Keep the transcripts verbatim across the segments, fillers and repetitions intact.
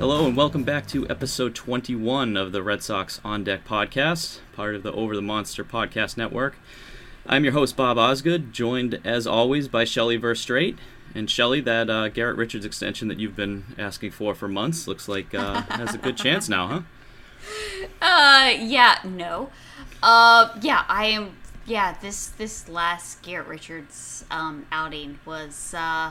Hello and welcome back to episode twenty-one of the Red Sox On Deck podcast, part of the Over the Monster podcast network. I'm your host, Bob Osgood, joined as always by Shelly Verstrait. And Shelly, that uh, Garrett Richards extension that you've been asking for for months looks like uh, has a good chance now, huh? Uh, yeah, no. Uh, yeah, I am, yeah, this, this last Garrett Richards um, outing was... Uh,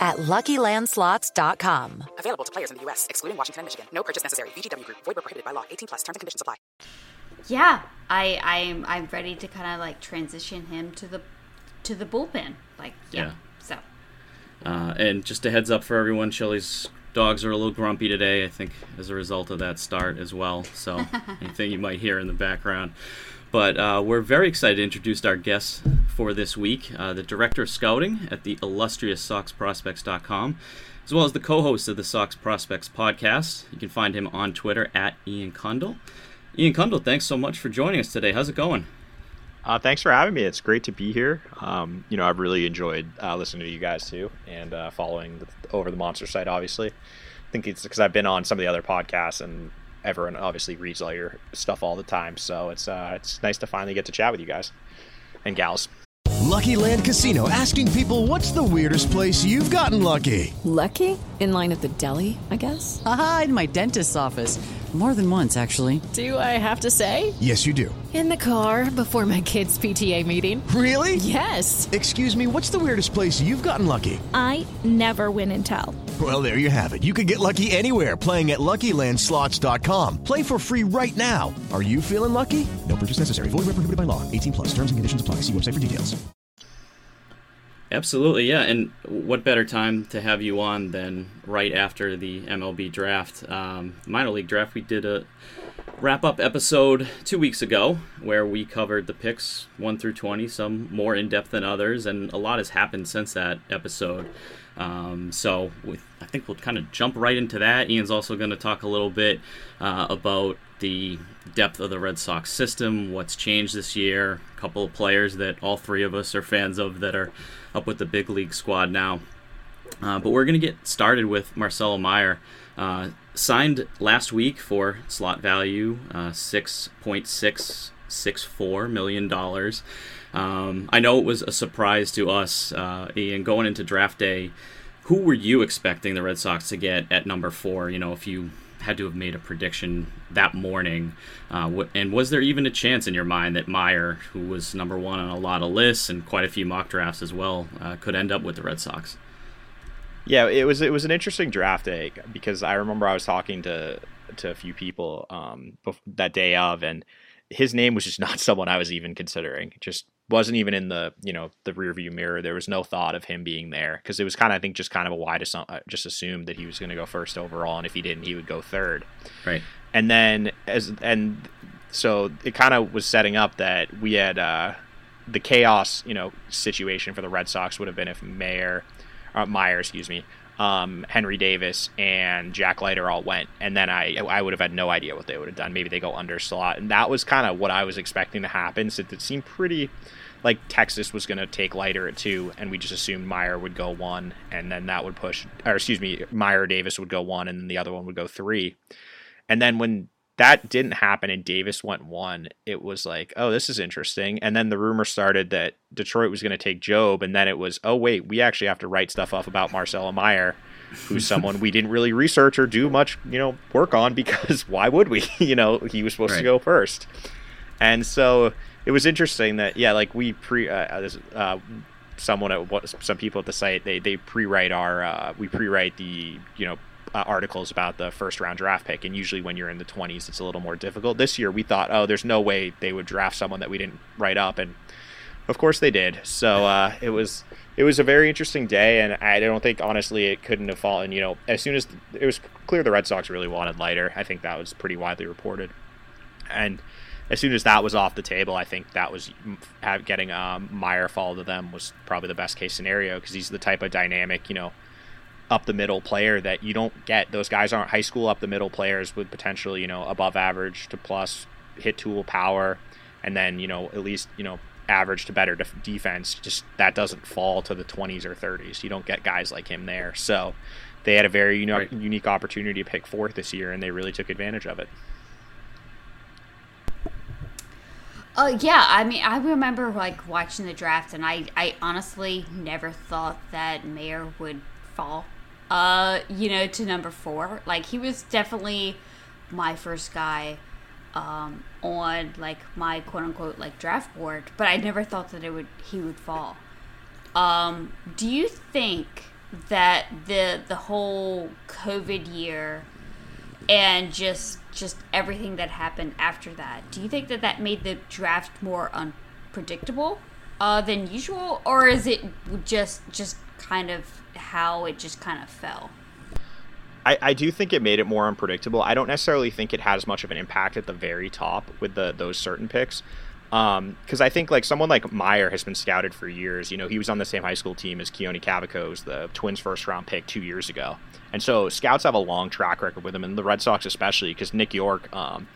at lucky land slots dot com. Available to players in the U S, excluding Washington and Michigan. No purchase necessary. V G W Group. Void where prohibited by law. eighteen plus. Terms and conditions apply. Yeah, I, I'm I'm ready to kind of like transition him to the to the bullpen. Like, yeah. yeah. So. Uh, and just a heads up for everyone, Shelly's dogs are a little grumpy today, I think, as a result of that start as well. So anything you might hear in the background. But uh, we're very excited to introduce our guest for this week, uh, the Director of Scouting at the illustrious sox prospects dot com, as well as the co-host of the Sox Prospects podcast. You can find him on Twitter at Ian Cundall. Ian Cundall, thanks so much for joining us today. How's it going? Uh, thanks for having me. It's great to be here. Um, you know, I've really enjoyed uh, listening to you guys, too, and uh, following the Over the Monster site, obviously. I think it's because I've been on some of the other podcasts and everyone obviously reads all your stuff all the time, so it's uh it's nice to finally get to chat with you guys and gals. Lucky Land Casino asking people, what's the weirdest place you've gotten lucky? Lucky? In line at the deli, I guess? Aha, in my dentist's office. More than once, actually. Do I have to say? Yes, you do. In the car before my kids' P T A meeting. Really? Yes. Excuse me, what's the weirdest place you've gotten lucky? I never win and tell. Well, there you have it. You can get lucky anywhere, playing at lucky land slots dot com. Play for free right now. Are you feeling lucky? No purchase necessary. Void where prohibited by law. eighteen plus. Terms and conditions apply. See website for details. Absolutely, yeah. And what better time to have you on than right after the M L B draft, um, minor league draft. We did a wrap-up episode two weeks ago where we covered the picks one through twenty, some more in-depth than others, and a lot has happened since that episode. Um, so with, I think we'll kind of jump right into that. Ian's also going to talk a little bit uh, about the depth of the Red Sox system, what's changed this year, a couple of players that all three of us are fans of that are up with the big league squad now. Uh, but we're going to get started with Marcelo Mayer. Uh, signed last week for slot value, uh, six point six six four million dollars. Um, I know it was a surprise to us, uh, Ian, going into draft day. Who were you expecting the Red Sox to get at number four? You know, if you had to have made a prediction that morning. Uh, wh- and was there even a chance in your mind that Mayer, who was number one on a lot of lists and quite a few mock drafts as well, uh, could end up with the Red Sox? Yeah, it was it was an interesting draft day because I remember I was talking to to a few people um, that day of, and his name was just not someone I was even considering. It just wasn't even in the you know the rearview mirror. There was no thought of him being there because it was kind of I think just kind of a wide assumption, just assumed that he was going to go first overall, and if he didn't, he would go third. Right. And then as and so it kind of was setting up that we had uh, the chaos you know situation for the Red Sox would have been if Mayer. Uh, Mayer, excuse me, um, Henry Davis and Jack Leiter all went, and then I I would have had no idea what they would have done. Maybe they go under slot, and that was kind of what I was expecting to happen. So it seemed pretty like Texas was going to take Leiter at two, and we just assumed Mayer would go one, and then that would push, or excuse me, Mayer Davis would go one, and then the other one would go three. And then when that didn't happen and Davis went one, it was like, oh, this is interesting. And then the rumor started that Detroit was going to take Job, and then it was, oh, wait, we actually have to write stuff up about Marcelo Mayer, who's someone we didn't really research or do much, you know, work on because why would we? You know, he was supposed right. to go first. And so it was interesting that, yeah, like we pre uh, uh, someone at what some people at the site, they they pre-write our uh, we pre-write the, you know, Uh, articles about the first round draft pick, and usually when you're in the twenties it's a little more difficult. This year we thought, oh, there's no way they would draft someone that we didn't write up, and of course they did. So uh it was it was a very interesting day, and I don't think honestly it couldn't have fallen, you know as soon as it was clear the Red Sox really wanted Leiter. I think that was pretty widely reported, and as soon as that was off the table, I think that was getting um Mayer fall to them was probably the best case scenario, because he's the type of dynamic, you know up the middle player that you don't get. Those guys aren't high school up the middle players with potential, you know, above average to plus hit tool power. And then, you know, at least, you know, average to better def- defense, just that doesn't fall to the twenties or thirties. You don't get guys like him there. So they had a very uni- right. unique opportunity to pick fourth this year, and they really took advantage of it. Uh, yeah, I mean, I remember like watching the draft, and I, I honestly never thought that Mayer would fall Uh, you know, to number four. Like, he was definitely my first guy um, on, like, my quote-unquote, like, draft board, but I never thought that it would he would fall. Um, do you think that the the whole COVID year and just just everything that happened after that, do you think that that made the draft more unpredictable uh, than usual, or is it just just kind of how it just kind of fell? I, I do think it made it more unpredictable. I don't necessarily think it had as much of an impact at the very top with the those certain picks, um because I think like someone like Mayer has been scouted for years. You know he was on the same high school team as Keone Cavaco, the Twins first round pick two years ago, and so scouts have a long track record with him, and the Red Sox especially, because Nick Yorke, um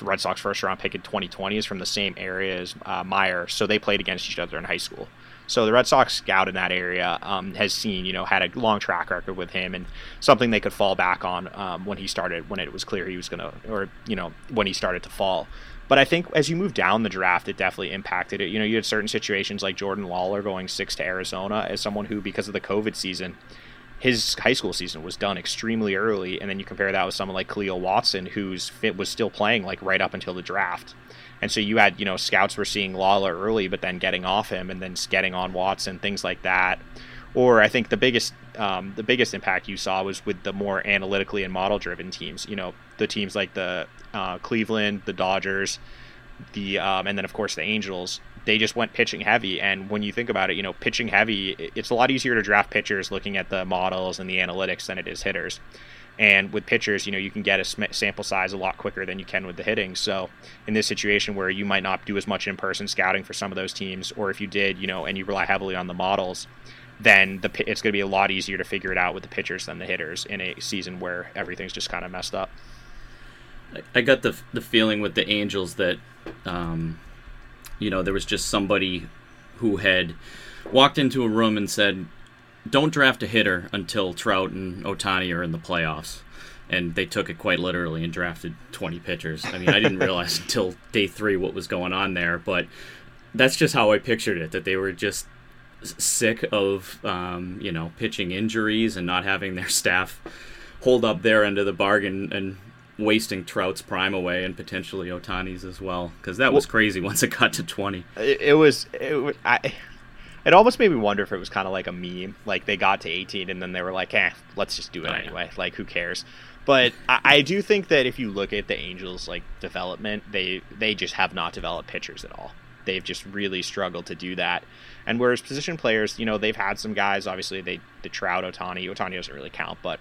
the Red Sox first round pick in twenty twenty, is from the same area as uh, Mayer, so they played against each other in high school. So the Red Sox scout in that area um, has seen, you know, had a long track record with him, and something they could fall back on um, when he started, when it was clear he was going to, or, you know, when he started to fall. But I think as you move down the draft, it definitely impacted it. You know, you had certain situations like Jordan Lawler going six to Arizona as someone who, because of the COVID season, his high school season was done extremely early. And then you compare that with someone like Khalil Watson, who's fit was still playing like right up until the draft. And so you had, you know, scouts were seeing Lawler early, but then getting off him and then getting on Watson, things like that. Or I think the biggest um, the biggest impact you saw was with the more analytically and model-driven teams. You know, the teams like the uh, Cleveland, the Dodgers, the um, and then, of course, the Angels. They just went pitching heavy. And when you think about it, you know, pitching heavy, it's a lot easier to draft pitchers looking at the models and the analytics than it is hitters. And with pitchers, you know, you can get a sample size a lot quicker than you can with the hitting. So in this situation where you might not do as much in-person scouting for some of those teams, or if you did, you know, and you rely heavily on the models, then the it's going to be a lot easier to figure it out with the pitchers than the hitters in a season where everything's just kind of messed up. I got the the feeling with the Angels that, um, you know, there was just somebody who had walked into a room and said, don't draft a hitter until Trout and Ohtani are in the playoffs. And they took it quite literally and drafted twenty pitchers. I mean, I didn't realize until day three what was going on there, but that's just how I pictured it, that they were just sick of, um, you know, pitching injuries and not having their staff hold up their end of the bargain and wasting Trout's prime away and potentially Ohtani's as well, because that well, was crazy once it got to twenty. It, it was... It was I... It almost made me wonder if it was kind of like a meme, like they got to eighteen and then they were like, eh, let's just do it anyway. Like, who cares? But I, I do think that if you look at the Angels' like development, they they just have not developed pitchers at all. They've just really struggled to do that. And whereas position players, you know, they've had some guys, obviously they the Trout, Ohtani, Ohtani doesn't really count, but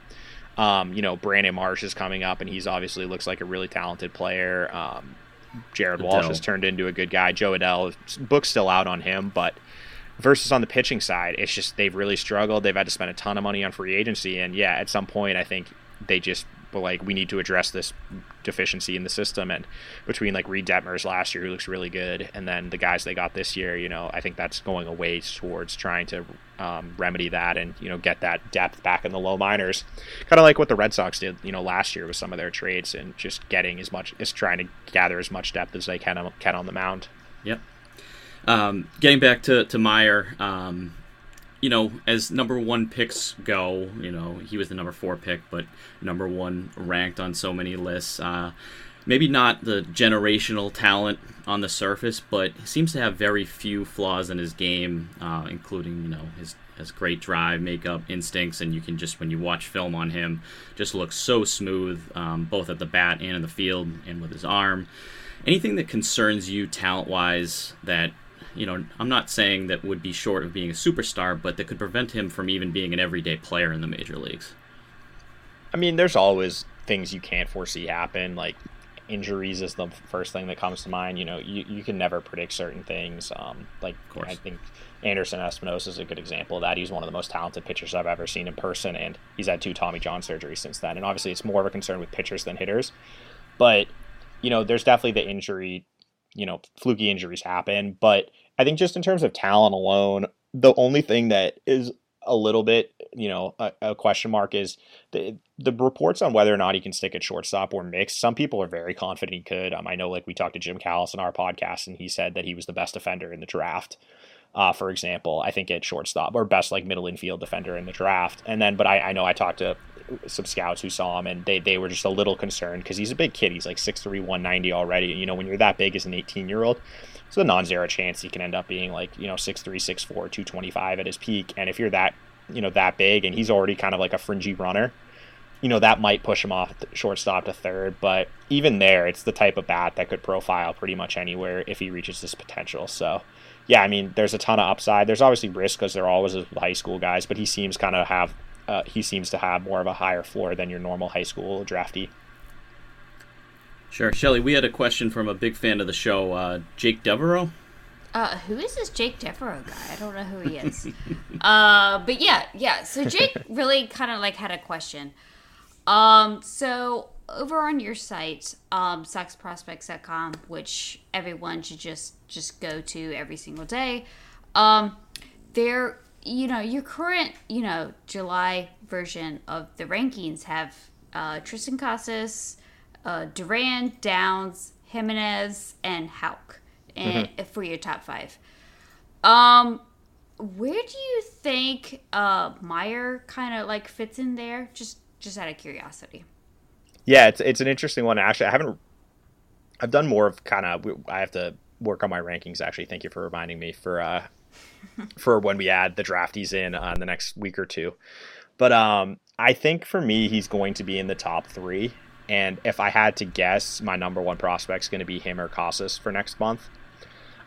um, you know, Brandon Marsh is coming up and he's obviously looks like a really talented player. Um, Jared Walsh Adele. has turned into a good guy. Joe Adele, book's still out on him, but versus on the pitching side, it's just they've really struggled. They've had to spend a ton of money on free agency. And, yeah, at some point I think they just were like, we need to address this deficiency in the system. And between, like, Reed Detmers last year, who looks really good, and then the guys they got this year, you know, I think that's going a way towards trying to um, remedy that and, you know, get that depth back in the low minors. Kind of like what the Red Sox did, you know, last year with some of their trades and just getting as much – is trying to gather as much depth as they can on, can on the mound. Yep. Um, getting back to, to Mayer, um, you know, as number one picks go, you know, he was the number four pick, but number one ranked on so many lists. Uh, maybe not the generational talent on the surface, but he seems to have very few flaws in his game, uh, including, you know, his, his great drive, makeup, instincts, and you can just, when you watch film on him, just look so smooth, um, both at the bat and in the field and with his arm. Anything that concerns you talent-wise that, you know, I'm not saying that would be short of being a superstar, but that could prevent him from even being an everyday player in the major leagues? I mean, there's always things you can't foresee happen. Like, injuries is the first thing that comes to mind. You know, you, you can never predict certain things. Um, like, I think Anderson Espinosa is a good example of that. He's one of the most talented pitchers I've ever seen in person, and he's had two Tommy John surgeries since then. And obviously it's more of a concern with pitchers than hitters. But, you know, there's definitely the injury, you know, fluky injuries happen. But I think just in terms of talent alone, the only thing that is a little bit, you know, a, a question mark is the the reports on whether or not he can stick at shortstop or mixed. Some people are very confident he could. Um, I know, like, we talked to Jim Callis on our podcast, and he said that he was the best defender in the draft. Uh, for example, I think at shortstop or best like middle infield defender in the draft. And then, but I, I know I talked to some scouts who saw him and they, they were just a little concerned because he's a big kid. He's like six three, one ninety already. You know, when you're that big as an eighteen year old, it's a non-zero chance he can end up being like, you know, six three, six four, two twenty-five at his peak. And if you're that, you know, that big and he's already kind of like a fringy runner, you know, that might push him off shortstop to third. But even there, it's the type of bat that could profile pretty much anywhere if he reaches his potential. So, yeah, I mean, there's a ton of upside. There's obviously risk because they're always high school guys, but he seems kind of have uh, he seems to have more of a higher floor than your normal high school draftee. Sure, Shelly, we had a question from a big fan of the show, uh, Jake Devereaux. Uh, who is this Jake Devereaux guy? I don't know who he is. uh, but yeah, yeah. So Jake really kind of like had a question. Um, so over on your site, um, sox prospects dot com, which everyone should just, just go to every single day. Um, there, you know, your current, you know, July version of the rankings have, uh, Tristan Casas, uh, Duran, Downs, Jimenez, and Houck and mm-hmm. for your top five. Um, where do you think, uh, Mayer kind of like fits in there? Just, just out of curiosity. Yeah, it's it's an interesting one. Actually, I haven't I've done more of kind of I have to work on my rankings, actually. Thank you for reminding me for uh for when we add the draftees in on uh, the next week or two. But um I think for me he's going to be in the top three, and if I had to guess, my number one prospect's going to be him or Casas for next month.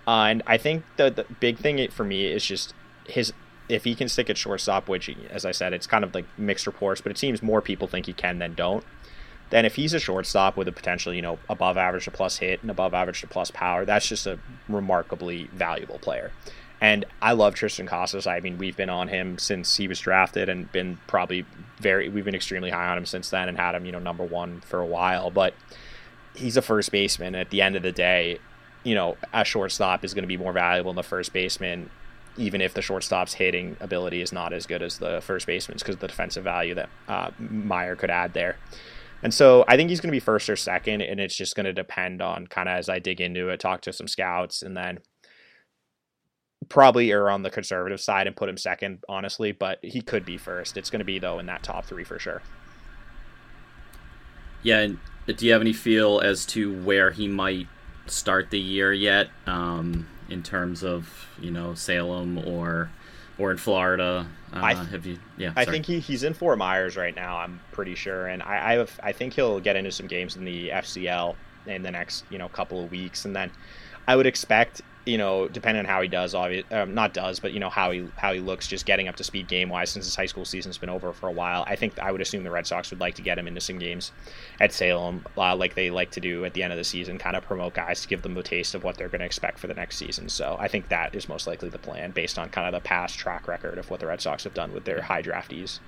Uh, and I think the, the big thing for me is just his if he can stick at shortstop, which, as I said, it's kind of like mixed reports, but it seems more people think he can than don't. Then if he's a shortstop with a potential, you know, above average to plus hit and above average to plus power, that's just a remarkably valuable player. And I love Tristan Casas. I mean, we've been on him since he was drafted and been probably very, we've been extremely high on him since then and had him, you know, number one for a while. But he's a first baseman. At the end of the day, you know, a shortstop is going to be more valuable than the first baseman, even if the shortstop's hitting ability is not as good as the first baseman's, because of the defensive value that uh, Mayer could add there. And so I think he's going to be first or second, and it's just going to depend on, kind of as I dig into it, talk to some scouts, and then probably err on the conservative side and put him second, honestly, but he could be first. It's going to be, though, in that top three for sure. Yeah, and do you have any feel as to where he might start the year yet, um, in terms of, you know, Salem or or in Florida? Uh, I th- have you? Yeah, I sorry. think he, he's in Fort Myers right now, I'm pretty sure, and I I, have, I think he'll get into some games in the F C L in the next, you know, couple of weeks, and then I would expect, you know, depending on how he does, obviously, um, not does, but, you know, how he how he looks, just getting up to speed game-wise, since his high school season's been over for a while. I think I would assume the Red Sox would like to get him into some games at Salem, uh, like they like to do at the end of the season, kind of promote guys to give them a taste of what they're going to expect for the next season. So I think that is most likely the plan, based on kind of the past track record of what the Red Sox have done with their high draftees.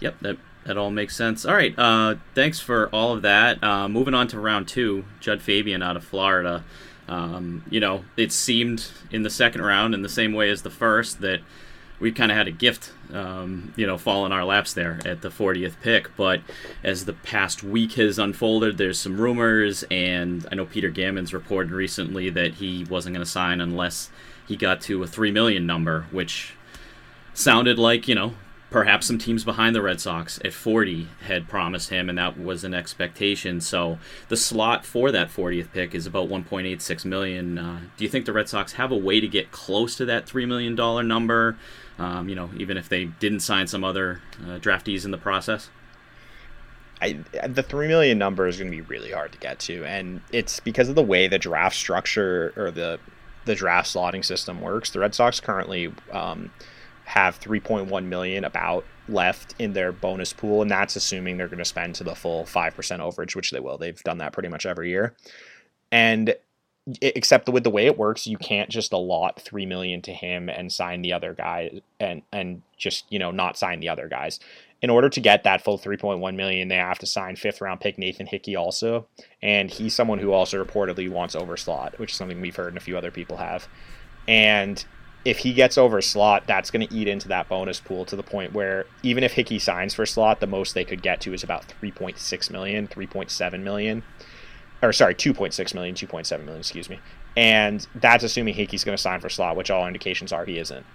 Yep, that that all makes sense. All right, uh, thanks for all of that. Uh, moving on to round two, Judd Fabian out of Florida. Um, you know, it seemed in the second round, in the same way as the first, that we kind of had a gift, um, you know, fall in our laps there at the fortieth pick. But as the past week has unfolded, there's some rumors, and I know Peter Gammons reported recently that he wasn't going to sign unless he got to a three million dollars number, which sounded like, you know, perhaps some teams behind the Red Sox at forty had promised him, and that was an expectation. So the slot for that fortieth pick is about one point eight six million dollars. Uh, do you think the Red Sox have a way to get close to that three million dollars number, um, you know, even if they didn't sign some other uh, draftees in the process? I, the three million dollars number is going to be really hard to get to, and it's because of the way the draft structure or the, the draft slotting system works. The Red Sox currently um, – have three point one million about left in their bonus pool, and that's assuming they're going to spend to the full five percent overage, which they will. They've done that pretty much every year. And except with the way it works, you can't just allot three million to him and sign the other guy and and just, you know, not sign the other guys. In order to get that full three point one million, they have to sign fifth round pick Nathan Hickey also, and he's someone who also reportedly wants overslot, which is something we've heard and a few other people have. And if he gets over slot, that's going to eat into that bonus pool to the point where even if Hickey signs for slot, the most they could get to is about three point six million, three point seven million, or sorry, two point six million, two point seven million, excuse me. And that's assuming Hickey's going to sign for slot, which all indications are he isn't.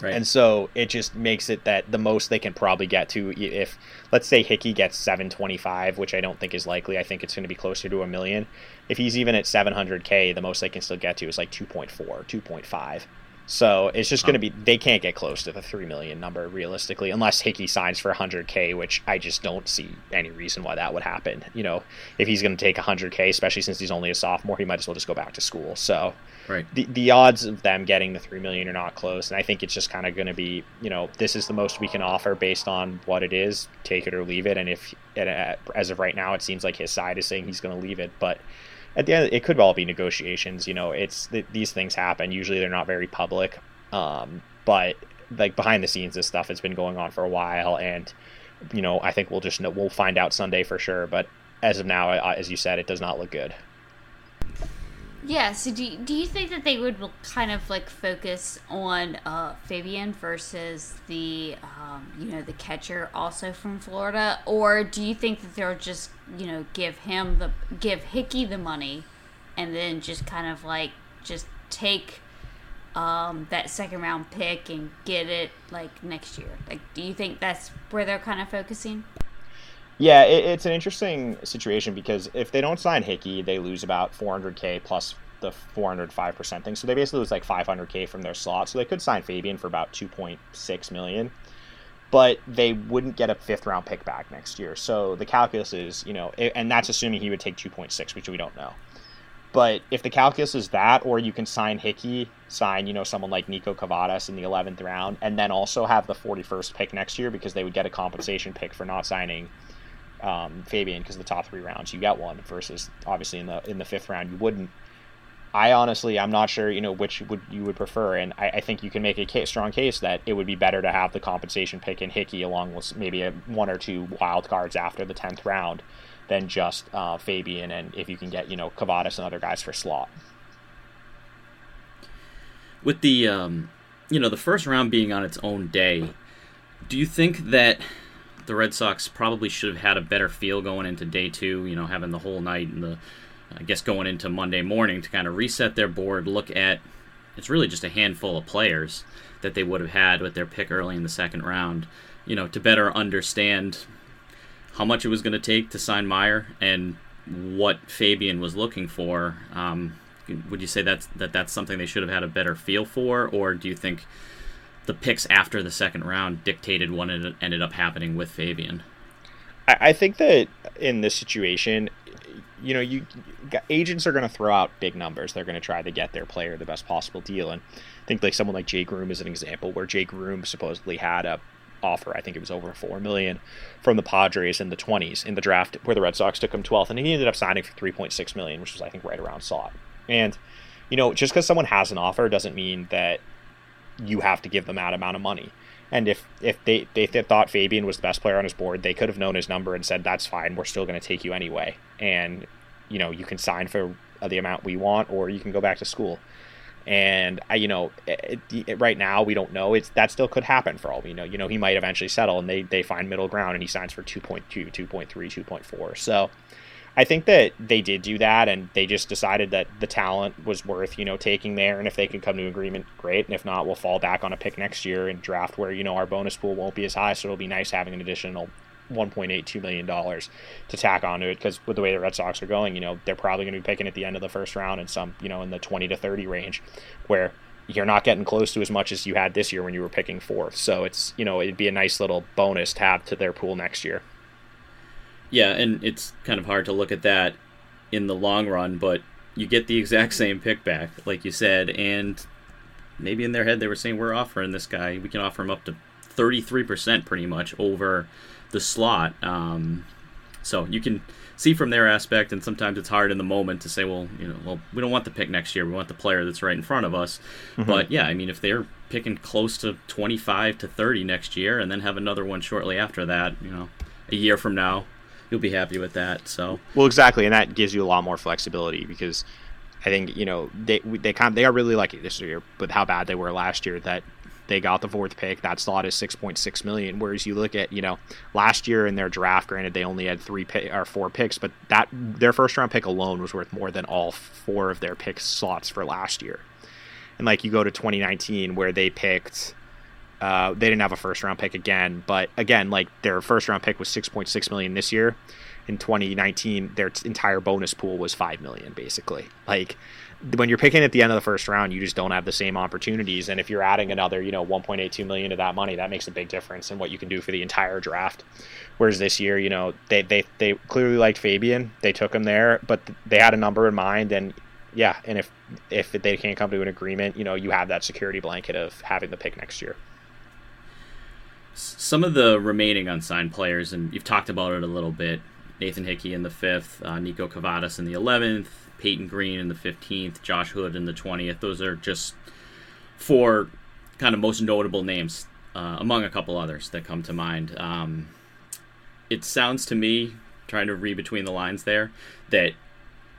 Right. And so it just makes it that the most they can probably get to, if let's say Hickey gets seven twenty-five, which I don't think is likely. I think it's going to be closer to a million. If he's even at seven hundred K, the most they can still get to is like two point four, two point five. So it's just going to be, they can't get close to the three million number realistically, unless Hickey signs for one hundred K, which I just don't see any reason why that would happen. You know, if he's going to take one hundred K, especially since he's only a sophomore, he might as well just go back to school. So right. the, the odds of them getting the three million are not close. And I think it's just kind of going to be, you know, this is the most we can offer based on what it is, take it or leave it. And if, and as of right now, it seems like his side is saying he's going to leave it, but at the end, it could all be negotiations. You know, it's th- these things happen. Usually they're not very public, um, but like behind the scenes, this stuff has been going on for a while. And, you know, I think we'll just know, we'll find out Sunday for sure. But as of now, as you said, it does not look good. Yeah. So do you, do you think that they would kind of like focus on uh, Fabian versus the, um, you know, the catcher also from Florida, or do you think that they'll just, you know, give him the, give Hickey the money and then just kind of like, just take um, that second round pick and get it like next year? Like, do you think that's where they're kind of focusing? Yeah, it, it's an interesting situation because if they don't sign Hickey, they lose about four hundred K plus the four hundred five percent thing. So they basically lose like five hundred K from their slot. So they could sign Fabian for about two point six million, but they wouldn't get a fifth round pick back next year. So the calculus is, you know, it, and that's assuming he would take two point six, which we don't know. But if the calculus is that, or you can sign Hickey, sign, you know, someone like Nico Cavadas in the eleventh round, and then also have the forty-first pick next year, because they would get a compensation pick for not signing Um, Fabian, because the top three rounds you get one, versus obviously in the in the fifth round you wouldn't. I honestly, I'm not sure, you know, which would you would prefer, and I, I think you can make a case, strong case that it would be better to have the compensation pick in Hickey along with maybe a, one or two wild cards after the tenth round than just uh, Fabian, and if you can get, you know, Cavadas and other guys for slot. With the, um, you know, the first round being on its own day, do you think that the Red Sox probably should have had a better feel going into day two, you know, having the whole night and the, I guess, going into Monday morning to kind of reset their board, look at, it's really just a handful of players that they would have had with their pick early in the second round, you know, to better understand how much it was going to take to sign Mayer and what Fabian was looking for. Um, would you say that's, that that's something they should have had a better feel for, or do you think the picks after the second round dictated what ended up happening with Fabian? I think that in this situation, you know, you agents are going to throw out big numbers. They're going to try to get their player the best possible deal. And I think like someone like Jay Groome is an example where Jay Groome supposedly had a offer. I think it was over four million dollars from the Padres in the twenties in the draft where the Red Sox took him twelfth. And he ended up signing for three point six million dollars, which was, I think, right around slot. And, you know, just because someone has an offer doesn't mean that you have to give them that amount of money. And if, if they, they thought Fabian was the best player on his board, they could have known his number and said, that's fine, we're still going to take you anyway. And, you know, you can sign for the amount we want, or you can go back to school. And, you know, it, it, right now we don't know. It's that still could happen for all we know. You know, he might eventually settle and they, they find middle ground and he signs for two point two, two point three, two point four. So I think that they did do that, and they just decided that the talent was worth, you know, taking there. And if they can come to agreement, great. And if not, we'll fall back on a pick next year and draft where, you know, our bonus pool won't be as high. So it'll be nice having an additional one point eight two million dollars to tack onto it, because with the way the Red Sox are going, you know, they're probably going to be picking at the end of the first round and some, you know, in the twenty to thirty range where you're not getting close to as much as you had this year when you were picking fourth. So it's, you know, it'd be a nice little bonus tab to their pool next year. Yeah, and it's kind of hard to look at that in the long run, but you get the exact same pick back, like you said, and maybe in their head they were saying, we're offering this guy, we can offer him up to thirty-three percent pretty much over the slot. Um, so you can see from their aspect, and sometimes it's hard in the moment to say, well, you know, well, we don't want the pick next year, we want the player that's right in front of us. Mm-hmm. But yeah, I mean, if they're picking close to twenty-five to thirty next year and then have another one shortly after that, you know, a year from now, you'll be happy with that. So well, exactly, and that gives you a lot more flexibility, because I think, you know, they they kind of, they are really lucky this year with how bad they were last year that they got the fourth pick. That slot is six point six million, whereas you look at, you know, last year in their draft, granted they only had three pick, or four picks, but that their first round pick alone was worth more than all four of their pick slots for last year. And like you go to twenty nineteen where they picked. Uh, they didn't have a first-round pick again, but again, like their first-round pick was six point six million dollars this year. In twenty nineteen, their t- entire bonus pool was five million dollars, basically. Like when you're picking at the end of the first round, you just don't have the same opportunities. And if you're adding another, you know, one point eight two million dollars to that money, that makes a big difference in what you can do for the entire draft. Whereas this year, you know, they they they clearly liked Fabian. They took him there, but they had a number in mind, and. Yeah, and if if they can't come to an agreement, you know, you have that security blanket of having the pick next year. Some of the remaining unsigned players, and you've talked about it a little bit, Nathan Hickey in the fifth, uh, Nico Cavadas in the eleventh, Payton Green in the fifteenth, Josh Hood in the twentieth. Those are just four kind of most notable names, uh, among a couple others that come to mind. Um, it sounds to me, trying to read between the lines there, that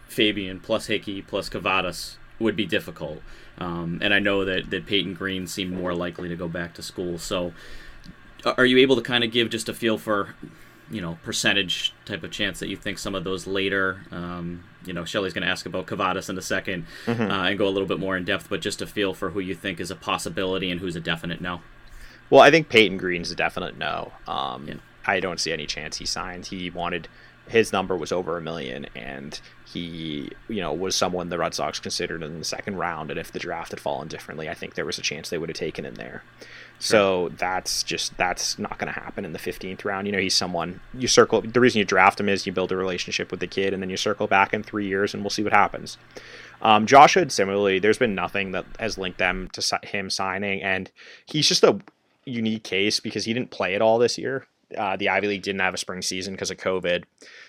Fabian plus Hickey plus Cavadas would be difficult. Um, and I know that, that Payton Green seemed more likely to go back to school, so... Are you able to kind of give just a feel for, you know, percentage type of chance that you think some of those later, um, you know, Shelly's going to ask about Cavadas in a second, mm-hmm. uh, and go a little bit more in depth, but just a feel for who you think is a possibility and who's a definite no? Well, I think Peyton Green's a definite no. Um, yeah. I don't see any chance he signed. He wanted, his number was over a million, and he, you know, was someone the Red Sox considered in the second round. And if the draft had fallen differently, I think there was a chance they would have taken him there. So sure. that's just, that's not going to happen in the fifteenth round. You know, he's someone you circle. The reason you draft him is you build a relationship with the kid, and then you circle back in three years and we'll see what happens. Um, Josh Hood, similarly, there's been nothing that has linked them to him signing. And he's just a unique case because he didn't play at all this year. Uh, the Ivy League didn't have a spring season because of COVID.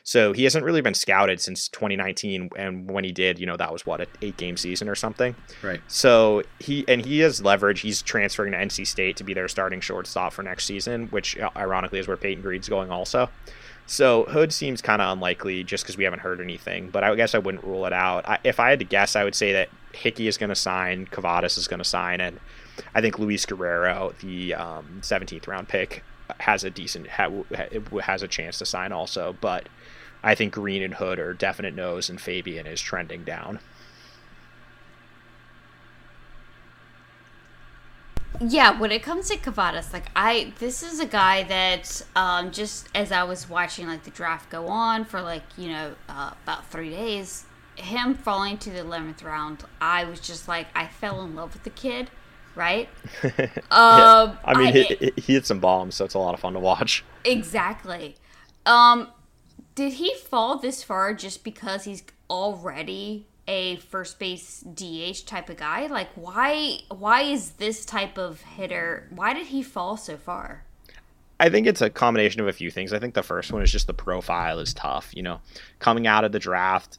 So he hasn't really been scouted since twenty nineteen. And when he did, you know, that was what, an eight game season or something. Right. So he, and he has leverage. He's transferring to N C State to be their starting shortstop for next season, which ironically is where Peyton Green's going also. So Hood seems kind of unlikely just because we haven't heard anything, but I guess I wouldn't rule it out. I, if I had to guess, I would say that Hickey is going to sign, Cavadas is going to sign, and I think Luis Guerrero, the um, seventeenth round pick, has a decent ha, has a chance to sign also. But I think Green and Hood are definite no's, and Fabian is trending down. Yeah, when it comes to Cavadas, like I, this is a guy that um, just as I was watching like the draft go on for like you know uh, about three days, him falling to the eleventh round, I was just like I fell in love with the kid, right? um, yeah. I mean, I, he, it, he hit some bombs, so it's a lot of fun to watch. Exactly. Um, did he fall this far just because he's already a first base D H type of guy? Like, why why is this type of hitter, why did he fall so far? I think it's a combination of a few things. I think the first one is just the profile is tough. You know, coming out of the draft,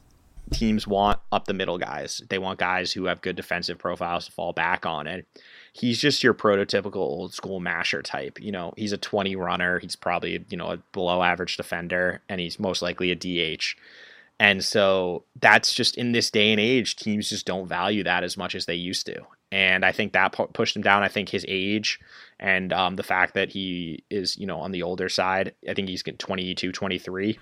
teams want up the middle guys. They want guys who have good defensive profiles to fall back on. And he's just your prototypical old school masher type. You know, he's a twenty runner. He's probably, you know, a below average defender, and he's most likely a D H. And so that's just, in this day and age, teams just don't value that as much as they used to. And I think that pushed him down. I think his age and um, the fact that he is, you know, on the older side, I think he's twenty-two, twenty-three,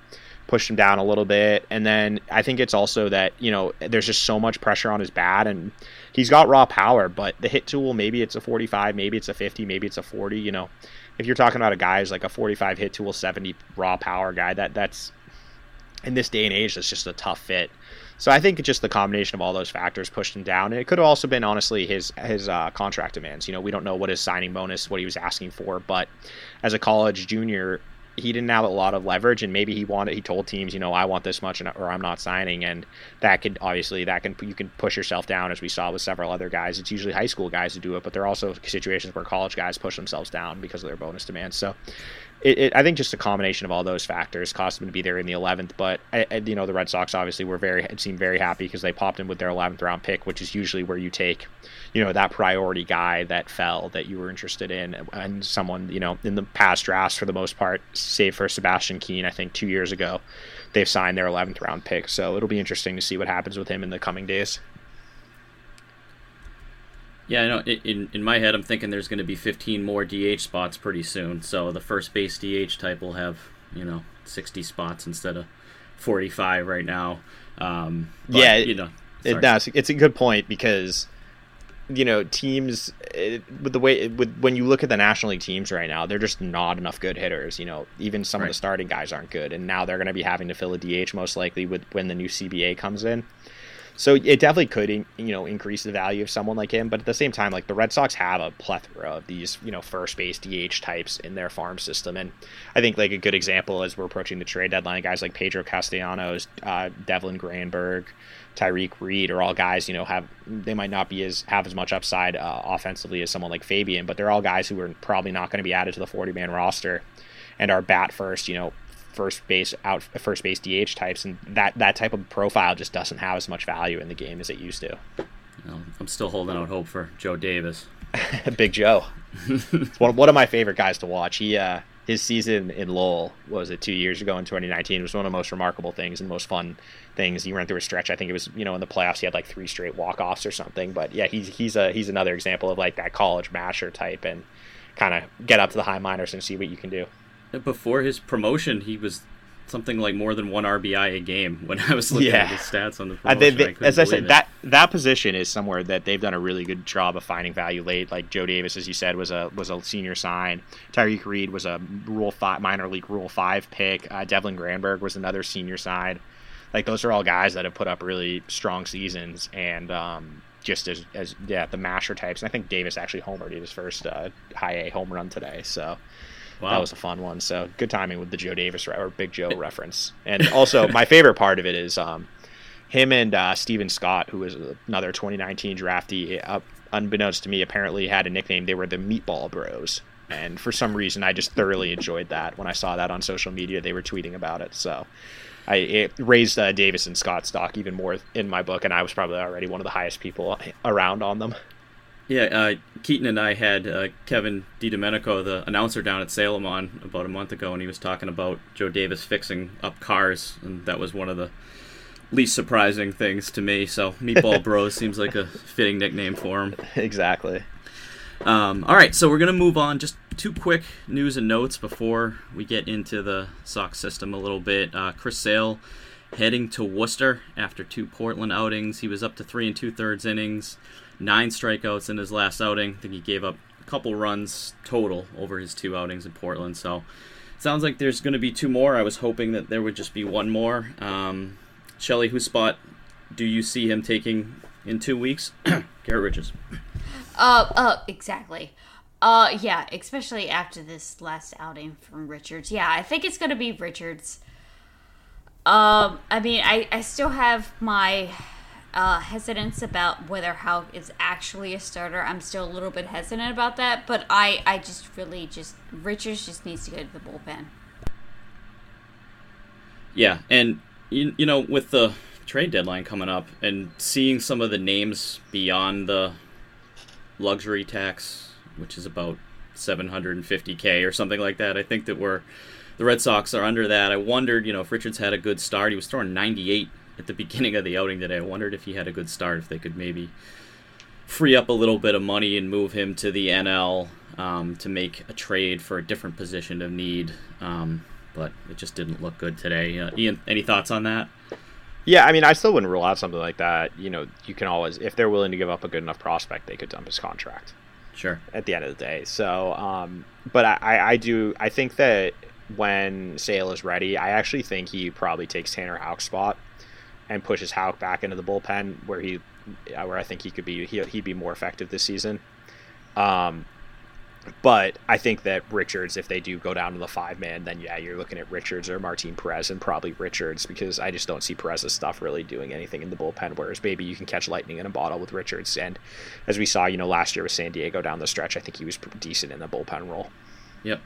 pushed him down a little bit. And then I think it's also that, you know, there's just so much pressure on his bat, and he's got raw power, but the hit tool, maybe it's a forty-five, maybe it's a fifty, maybe it's a forty, you know. If you're talking about a guy who's like a forty-five hit tool, seventy raw power guy, that that's, in this day and age, that's just a tough fit. So I think just the combination of all those factors pushed him down. And it could have also been, honestly, his his uh, contract demands. You know, we don't know what his signing bonus, what he was asking for, but as a college junior, he didn't have a lot of leverage, and maybe he wanted, he told teams, you know, I want this much, or I'm not signing. And that could obviously, that can, you can push yourself down, as we saw with several other guys. It's usually high school guys who do it, but there are also situations where college guys push themselves down because of their bonus demands. So It, it, I think just a combination of all those factors caused him to be there in the eleventh. But, I, I, you know, the Red Sox obviously were very, seemed very happy because they popped him with their eleventh round pick, which is usually where you take, you know, that priority guy that fell that you were interested in. And someone, you know, in the past drafts for the most part, save for Sebastian Keene, I think two years ago, they've signed their eleventh round pick. So it'll be interesting to see what happens with him in the coming days. Yeah, I know. In in my head, I'm thinking there's going to be fifteen more D H spots pretty soon. So the first base D H type will have, you know, sixty spots instead of forty-five right now. Um, but, yeah, you know, it, no, it's, it's a good point because, you know, teams it, with the way it, with when you look at the National League teams right now, they're just not enough good hitters. You know, even some right. of the starting guys aren't good, and now they're going to be having to fill a D H most likely with when the new C B A comes in. So it definitely could, you know, increase the value of someone like him. But at the same time, like the Red Sox have a plethora of these, you know, first base D H types in their farm system. And I think like a good example as we're approaching the trade deadline, guys like Pedro Castellanos, uh, Devlin Granberg, Tyreek Reed are all guys, you know, have, they might not be as, have as much upside uh, offensively as someone like Fabian, but they're all guys who are probably not going to be added to the forty man roster and are bat first, you know, first base out first base D H types, and that that type of profile just doesn't have as much value in the game as it used to. I'm still holding out hope for Joe Davis. Big Joe. one, one of my favorite guys to watch. He uh his season in Lowell, what was it, two years ago in twenty nineteen, was one of the most remarkable things and most fun things. He ran through a stretch, I think it was, you know, in the playoffs he had like three straight walk-offs or something. But yeah, he's he's a he's another example of like that college masher type, and kind of get up to the high minors and see what you can do. Before his promotion, he was something like more than one R B I a game when I was looking yeah. at his stats on the promotion. I, they, they, I as I said, it. that that position is somewhere that they've done a really good job of finding value late. Like Joe Davis, as you said, was a was a senior sign. Tyreek Reed was a rule five, minor league rule five pick. Uh, Devlin Granberg was another senior sign. Like those are all guys that have put up really strong seasons, and um, just as, as yeah the masher types. And I think Davis actually homered his first uh, high A home run today. So. Wow. That was a fun one. So good timing with the Joe Davis or Big Joe reference. And also my favorite part of it is um, him and uh, Steven Scott, who was another twenty nineteen draftee, uh, unbeknownst to me, apparently had a nickname. They were the Meatball Bros. And for some reason, I just thoroughly enjoyed that. When I saw that on social media, they were tweeting about it. So I, it raised uh, Davis and Scott's stock even more in my book. And I was probably already one of the highest people around on them. Yeah, uh, Keaton and I had uh, Kevin DiDomenico, the announcer down at Salem, on about a month ago, and he was talking about Joe Davis fixing up cars, and that was one of the least surprising things to me. So Meatball Bros seems like a fitting nickname for him. Exactly. Um, all right, so we're going to move on. Just two quick news and notes before we get into the Sox system a little bit. Uh, Chris Sale heading to Worcester after two Portland outings. He was up to three and two-thirds innings. Nine strikeouts in his last outing. I think he gave up a couple runs total over his two outings in Portland. So it sounds like there's going to be two more. I was hoping that there would just be one more. Um, Shelly, whose spot do you see him taking in two weeks? Garrett Richards. Uh, uh, exactly. Uh, yeah, especially after this last outing from Richards. Yeah, I think it's going to be Richards. Um, I mean, I, I still have my... Uh, hesitance about whether Houck is actually a starter. I'm still a little bit hesitant about that, but I, I just really just Richards just needs to go to the bullpen. Yeah, and you, you know, with the trade deadline coming up and seeing some of the names beyond the luxury tax, which is about seven hundred fifty thousand or something like that, I think that we're the Red Sox are under that. I wondered, you know, if Richards had a good start. He was throwing ninety-eight at the beginning of the outing today. I wondered if he had a good start, if they could maybe free up a little bit of money and move him to the N L um, to make a trade for a different position of need. Um, but it just didn't look good today. Uh, Ian, any thoughts on that? Yeah, I mean, I still wouldn't rule out something like that. You know, you can always, if they're willing to give up a good enough prospect, they could dump his contract. Sure. At the end of the day. So, um, but I, I, I do, I think that when Sale is ready, I actually think he probably takes Tanner Houck's spot and pushes Houck back into the bullpen, where he, where I think he could be, he, he'd be more effective this season. Um, but I think that Richards, if they do go down to the five man, then yeah, you're looking at Richards or Martin Perez, and probably Richards, because I just don't see Perez's stuff really doing anything in the bullpen. Whereas maybe you can catch lightning in a bottle with Richards, and as we saw, you know, last year with San Diego down the stretch, I think he was decent in the bullpen role. Yep.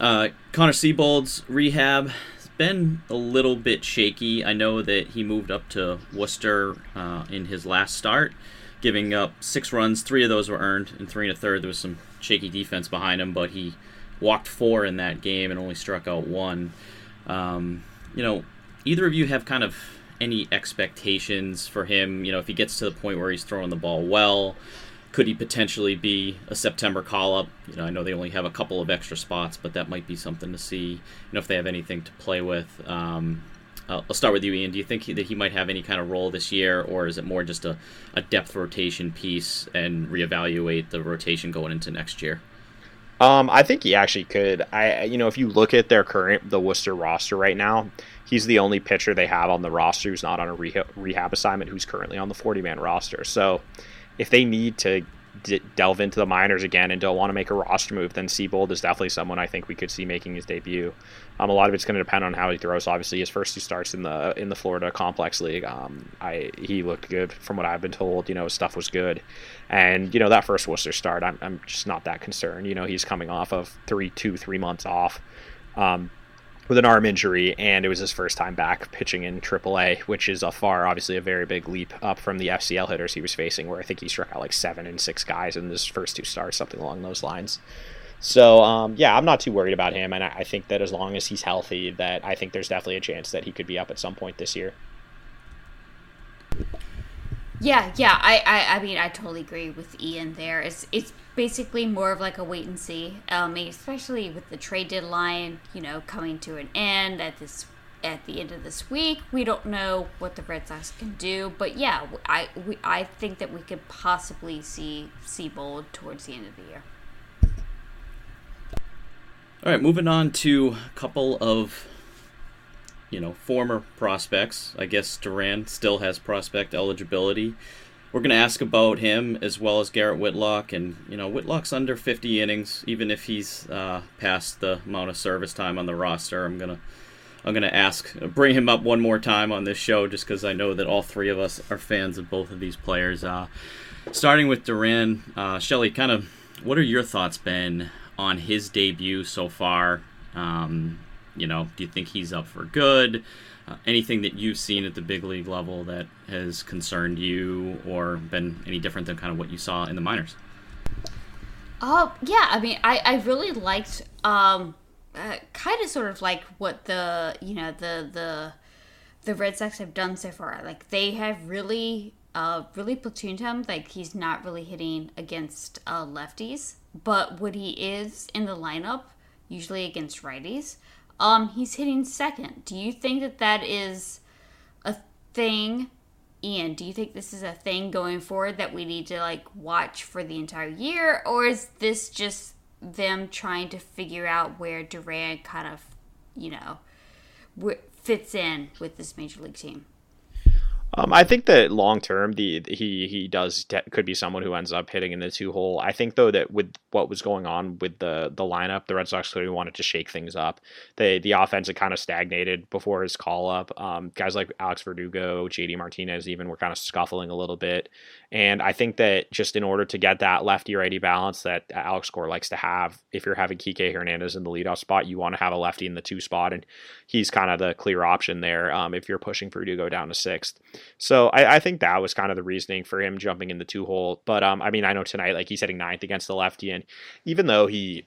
Uh, Connor Siebold's rehab been a little bit shaky. I know that he moved up to Worcester uh, in his last start, giving up six runs. Three of those were earned, and three and a third. There was some shaky defense behind him, but he walked four in that game and only struck out one. Um, you know, either of you have kind of any expectations for him? You know, if he gets to the point where he's throwing the ball well, could he potentially be a September call-up? You know, I know they only have a couple of extra spots, but that might be something to see, you know, if they have anything to play with. Um, I'll, I'll start with you, Ian. Do you think he, that he might have any kind of role this year, or is it more just a, a depth rotation piece and reevaluate the rotation going into next year? Um, I think he actually could. I, you know, if you look at their current, the Worcester roster right now, he's the only pitcher they have on the roster who's not on a rehab, rehab assignment, who's currently on the forty-man roster. So if they need to d- delve into the minors again and don't want to make a roster move, then Siebold is definitely someone I think we could see making his debut. Um, a lot of it's going to depend on how he throws. Obviously, his first two starts in the in the Florida Complex League, um, I he looked good from what I've been told. You know, his stuff was good, and you know that first Worcester start, I'm I'm just not that concerned. You know, he's coming off of three two three months off. Um, with an arm injury, and it was his first time back pitching in triple A, which is a far, obviously a very big leap up from the F C L hitters he was facing, where I think he struck out like seven and six guys in his first two starts, something along those lines. So, um, yeah, I'm not too worried about him, and I think that as long as he's healthy, that I think there's definitely a chance that he could be up at some point this year. Yeah, yeah, I, I, I mean, I totally agree with Ian there. It's, it's basically more of like a wait and see, um, especially with the trade deadline, you know, coming to an end at this at the end of this week. We don't know what the Red Sox can do, but yeah, I we, I think that we could possibly see Siebold towards the end of the year. All right, moving on to a couple of, you know, former prospects. I guess Duran still has prospect eligibility. We're going to ask about him as well as Garrett Whitlock. And, you know, Whitlock's under fifty innings, even if he's uh, past the amount of service time on the roster. I'm going to I'm gonna ask, bring him up one more time on this show, just because I know that all three of us are fans of both of these players. Uh, starting with Duran, uh, Shelly, kind of what are your thoughts been on his debut so far? Um You know, do you think he's up for good? Uh, anything that you've seen at the big league level that has concerned you or been any different than kind of what you saw in the minors? Oh, yeah. I mean, I, I really liked um, uh, kind of sort of like what the, you know, the, the, the Red Sox have done so far. Like they have really, uh, really platooned him. Like he's not really hitting against uh, lefties, but when he is in the lineup, usually against righties, um, he's hitting second. Do you think that that is a thing? Ian, do you think this is a thing going forward that we need to like watch for the entire year, or is this just them trying to figure out where Duran kind of, you know, w- fits in with this major league team? Um, I think that long term, the he he does te- could be someone who ends up hitting in the two hole. I think though that with what was going on with the the lineup, the Red Sox clearly wanted to shake things up. They the offense had kind of stagnated before his call up. Um, guys like Alex Verdugo, J D Martinez, even were kind of scuffling a little bit. And I think that just in order to get that lefty righty balance that Alex Cora likes to have, if you're having Kike Hernandez in the leadoff spot, you want to have a lefty in the two spot, and he's kind of the clear option there. Um, if you're pushing Verdugo down to sixth. So I, I think that was kind of the reasoning for him jumping in the two hole. But um, I mean, I know tonight, like he's hitting ninth against the lefty, and even though he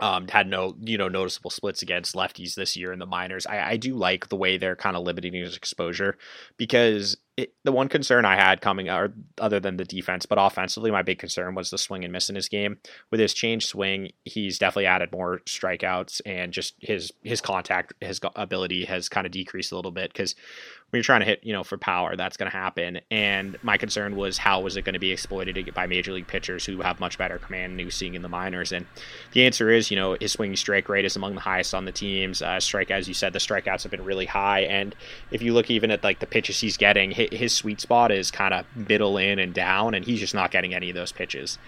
um, had no, you know, noticeable splits against lefties this year in the minors, I, I do like the way they're kind of limiting his exposure, because it, the one concern I had coming, or other than the defense, but offensively, my big concern was the swing and miss in his game. With his change swing, he's definitely added more strikeouts, and just his his contact, his ability has kind of decreased a little bit, because when you're trying to hit, you know, for power, that's going to happen. And my concern was how was it going to be exploited by major league pitchers who have much better command than you're seeing in the minors. And the answer is, you know, his swinging strike rate is among the highest on the teams. Uh, strike, as you said, the strikeouts have been really high. And if you look even at like the pitches he's getting, hit his sweet spot is kind of middle in and down, and he's just not getting any of those pitches.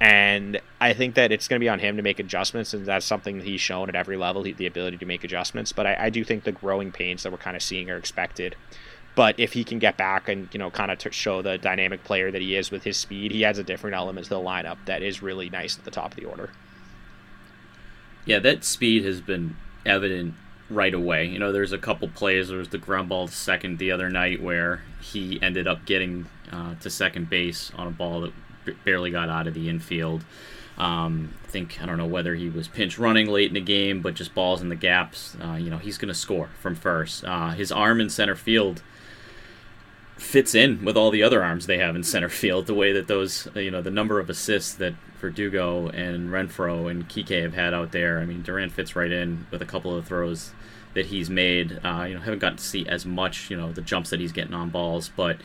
And I think that it's going to be on him to make adjustments, and that's something that he's shown at every level, the ability to make adjustments. But I, I do think the growing pains that we're kind of seeing are expected. But if he can get back and, you know, kind of t- show the dynamic player that he is with his speed, he adds a different element to the lineup that is really nice at the top of the order. Yeah, that speed has been evident right away. You know, there's a couple plays. There was the ground ball to second the other night where he ended up getting uh, to second base on a ball that b- barely got out of the infield. Um, I think, I don't know whether he was pinch running late in the game, but just balls in the gaps. Uh, you know, he's going to score from first. Uh, his arm in center field fits in with all the other arms they have in center field, the way that those, you know, the number of assists that Verdugo and Renfroe and Kike have had out there. I mean, Duran fits right in with a couple of throws that he's made. Uh, you know, haven't gotten to see as much, you know, the jumps that he's getting on balls, but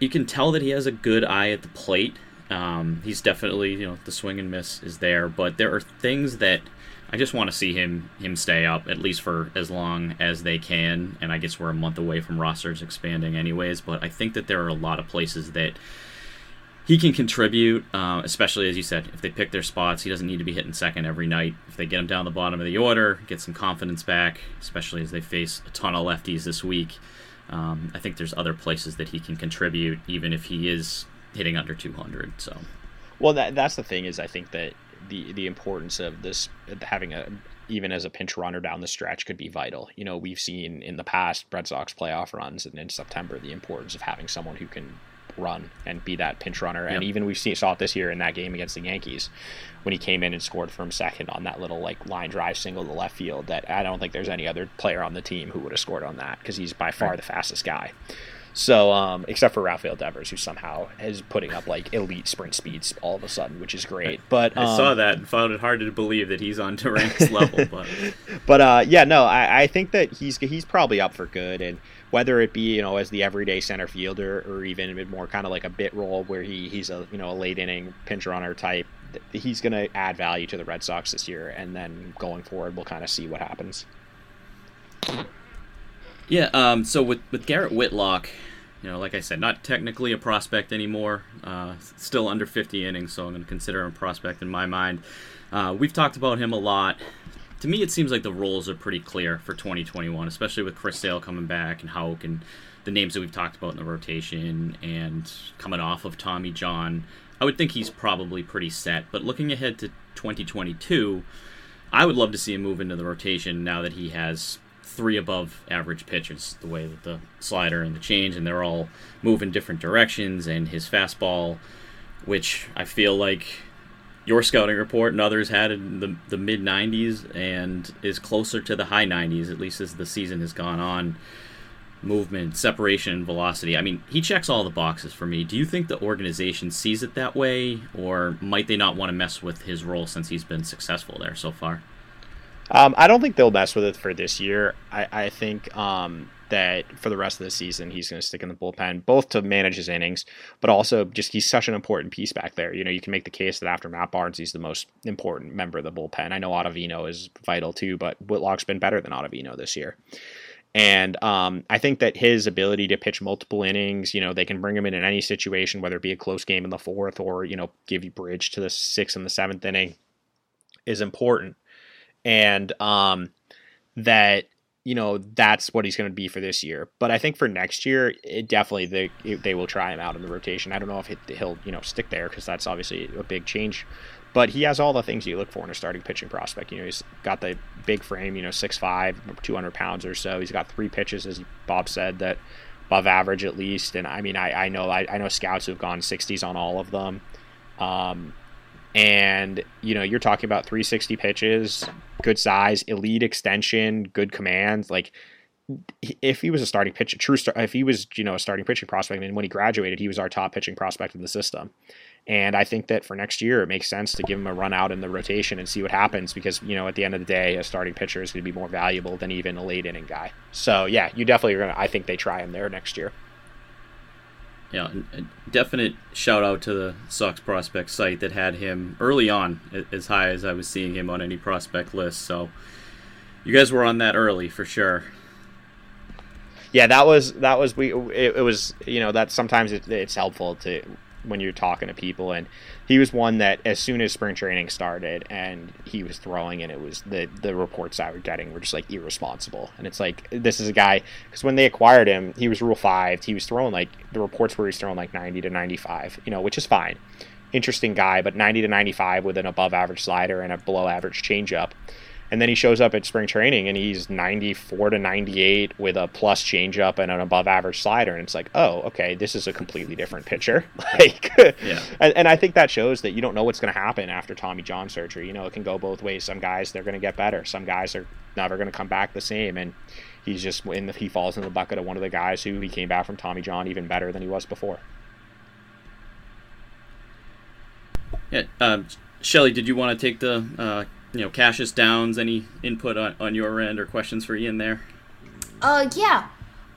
you can tell that he has a good eye at the plate. Um, he's definitely, you know, the swing and miss is there, but there are things that I just want to see him him stay up, at least for as long as they can. And I guess we're a month away from rosters expanding anyways, but I think that there are a lot of places that he can contribute, uh, especially, as you said, if they pick their spots. He doesn't need to be hitting second every night. If they get him down the bottom of the order, get some confidence back, especially as they face a ton of lefties this week, um, I think there's other places that he can contribute, even if he is hitting under two hundred. So, well, that that's the thing is I think that the the importance of this having a even as a pinch runner down the stretch could be vital. You know, we've seen in the past Red Sox playoff runs and in September the importance of having someone who can run and be that pinch runner. Yep. And even we saw it this year in that game against the Yankees when he came in and scored from second on that little like line drive single to left field, that I don't think there's any other player on the team who would have scored on that, because he's by far right. the fastest guy. So, um, except for Rafael Devers, who somehow is putting up like elite sprint speeds all of a sudden, which is great. But um, I saw that and found it hard to believe that he's on Duran's level. But, but uh, yeah, no, I, I think that he's he's probably up for good. And whether it be, you know, as the everyday center fielder or even more kind of like a bit role where he he's a, you know, a late inning pinch runner type, he's going to add value to the Red Sox this year. And then going forward, we'll kind of see what happens. Yeah, um, so with, with Garrett Whitlock, you know, like I said, not technically a prospect anymore, uh, still under fifty innings, so I'm going to consider him a prospect in my mind. Uh, we've talked about him a lot. To me, it seems like the roles are pretty clear for twenty twenty-one, especially with Chris Sale coming back and Houck and the names that we've talked about in the rotation and coming off of Tommy John. I would think he's probably pretty set, but looking ahead to twenty twenty-two, I would love to see him move into the rotation now that he has three above average pitches, the way that the slider and the change, and they're all moving different directions, and his fastball, which I feel like your scouting report and others had in the, the mid nineties and is closer to the high nineties, at least as the season has gone on. Movement, separation, velocity. I mean, he checks all the boxes for me. Do you think the organization sees it that way, or might they not want to mess with his role since he's been successful there so far? Um, I don't think they'll mess with it for this year. I, I think um, that for the rest of the season, he's going to stick in the bullpen, both to manage his innings, but also just he's such an important piece back there. You know, you can make the case that after Matt Barnes, he's the most important member of the bullpen. I know Ottavino is vital too, but Whitlock's been better than Ottavino this year. And um, I think that his ability to pitch multiple innings, you know, they can bring him in in any situation, whether it be a close game in the fourth or, you know, give you bridge to the sixth and the seventh inning, is important. And um, that, you know, that's what he's going to be for this year. But I think for next year, it definitely they, it, they will try him out in the rotation. I don't know if he'll, you know, stick there because that's obviously a big change. But he has all the things you look for in a starting pitching prospect. You know, he's got the big frame, you know, six five, two hundred pounds or so. He's got three pitches, as Bob said, that above average at least. And I mean, I, I know I, I know scouts who've gone sixties on all of them. Um, and, you know, you're talking about three sixty pitches, good size, elite extension, good command. Like, if he was a starting pitcher, true, star, if he was, you know, a starting pitching prospect, and when he graduated, he was our top pitching prospect in the system. And I think that for next year, it makes sense to give him a run out in the rotation and see what happens because, you know, at the end of the day, a starting pitcher is going to be more valuable than even a late inning guy. So, yeah, you definitely are going to, I think they try him there next year. Yeah, a definite shout out to the Sox prospect site that had him early on as high as I was seeing him on any prospect list. So you guys were on that early for sure. Yeah, that was, that was, we, it, it was, you know, that sometimes it, it's helpful to, when you're talking to people, and he was one that as soon as spring training started and he was throwing, and it was the the reports I were getting were just like irresponsible. And it's like, this is a guy, because when they acquired him, he was rule five, he was throwing like, the reports where he's throwing like ninety to ninety-five, you know, which is fine, interesting guy, but ninety to ninety-five with an above average slider and a below average changeup. And then he shows up at spring training and he's ninety-four to ninety-eight with a plus changeup and an above average slider. And it's like, oh, okay, this is a completely different pitcher. Like, yeah. and, and I think that shows that you don't know what's going to happen after Tommy John surgery. You know, it can go both ways. Some guys, they're going to get better. Some guys are never going to come back the same. And he's just in the, he falls in the bucket of one of the guys who he came back from Tommy John even better than he was before. Yeah. Um, Shelly, did you want to take the, uh, you know, Cassius Downs, any input on, on your end or questions for Ian there? Uh, yeah.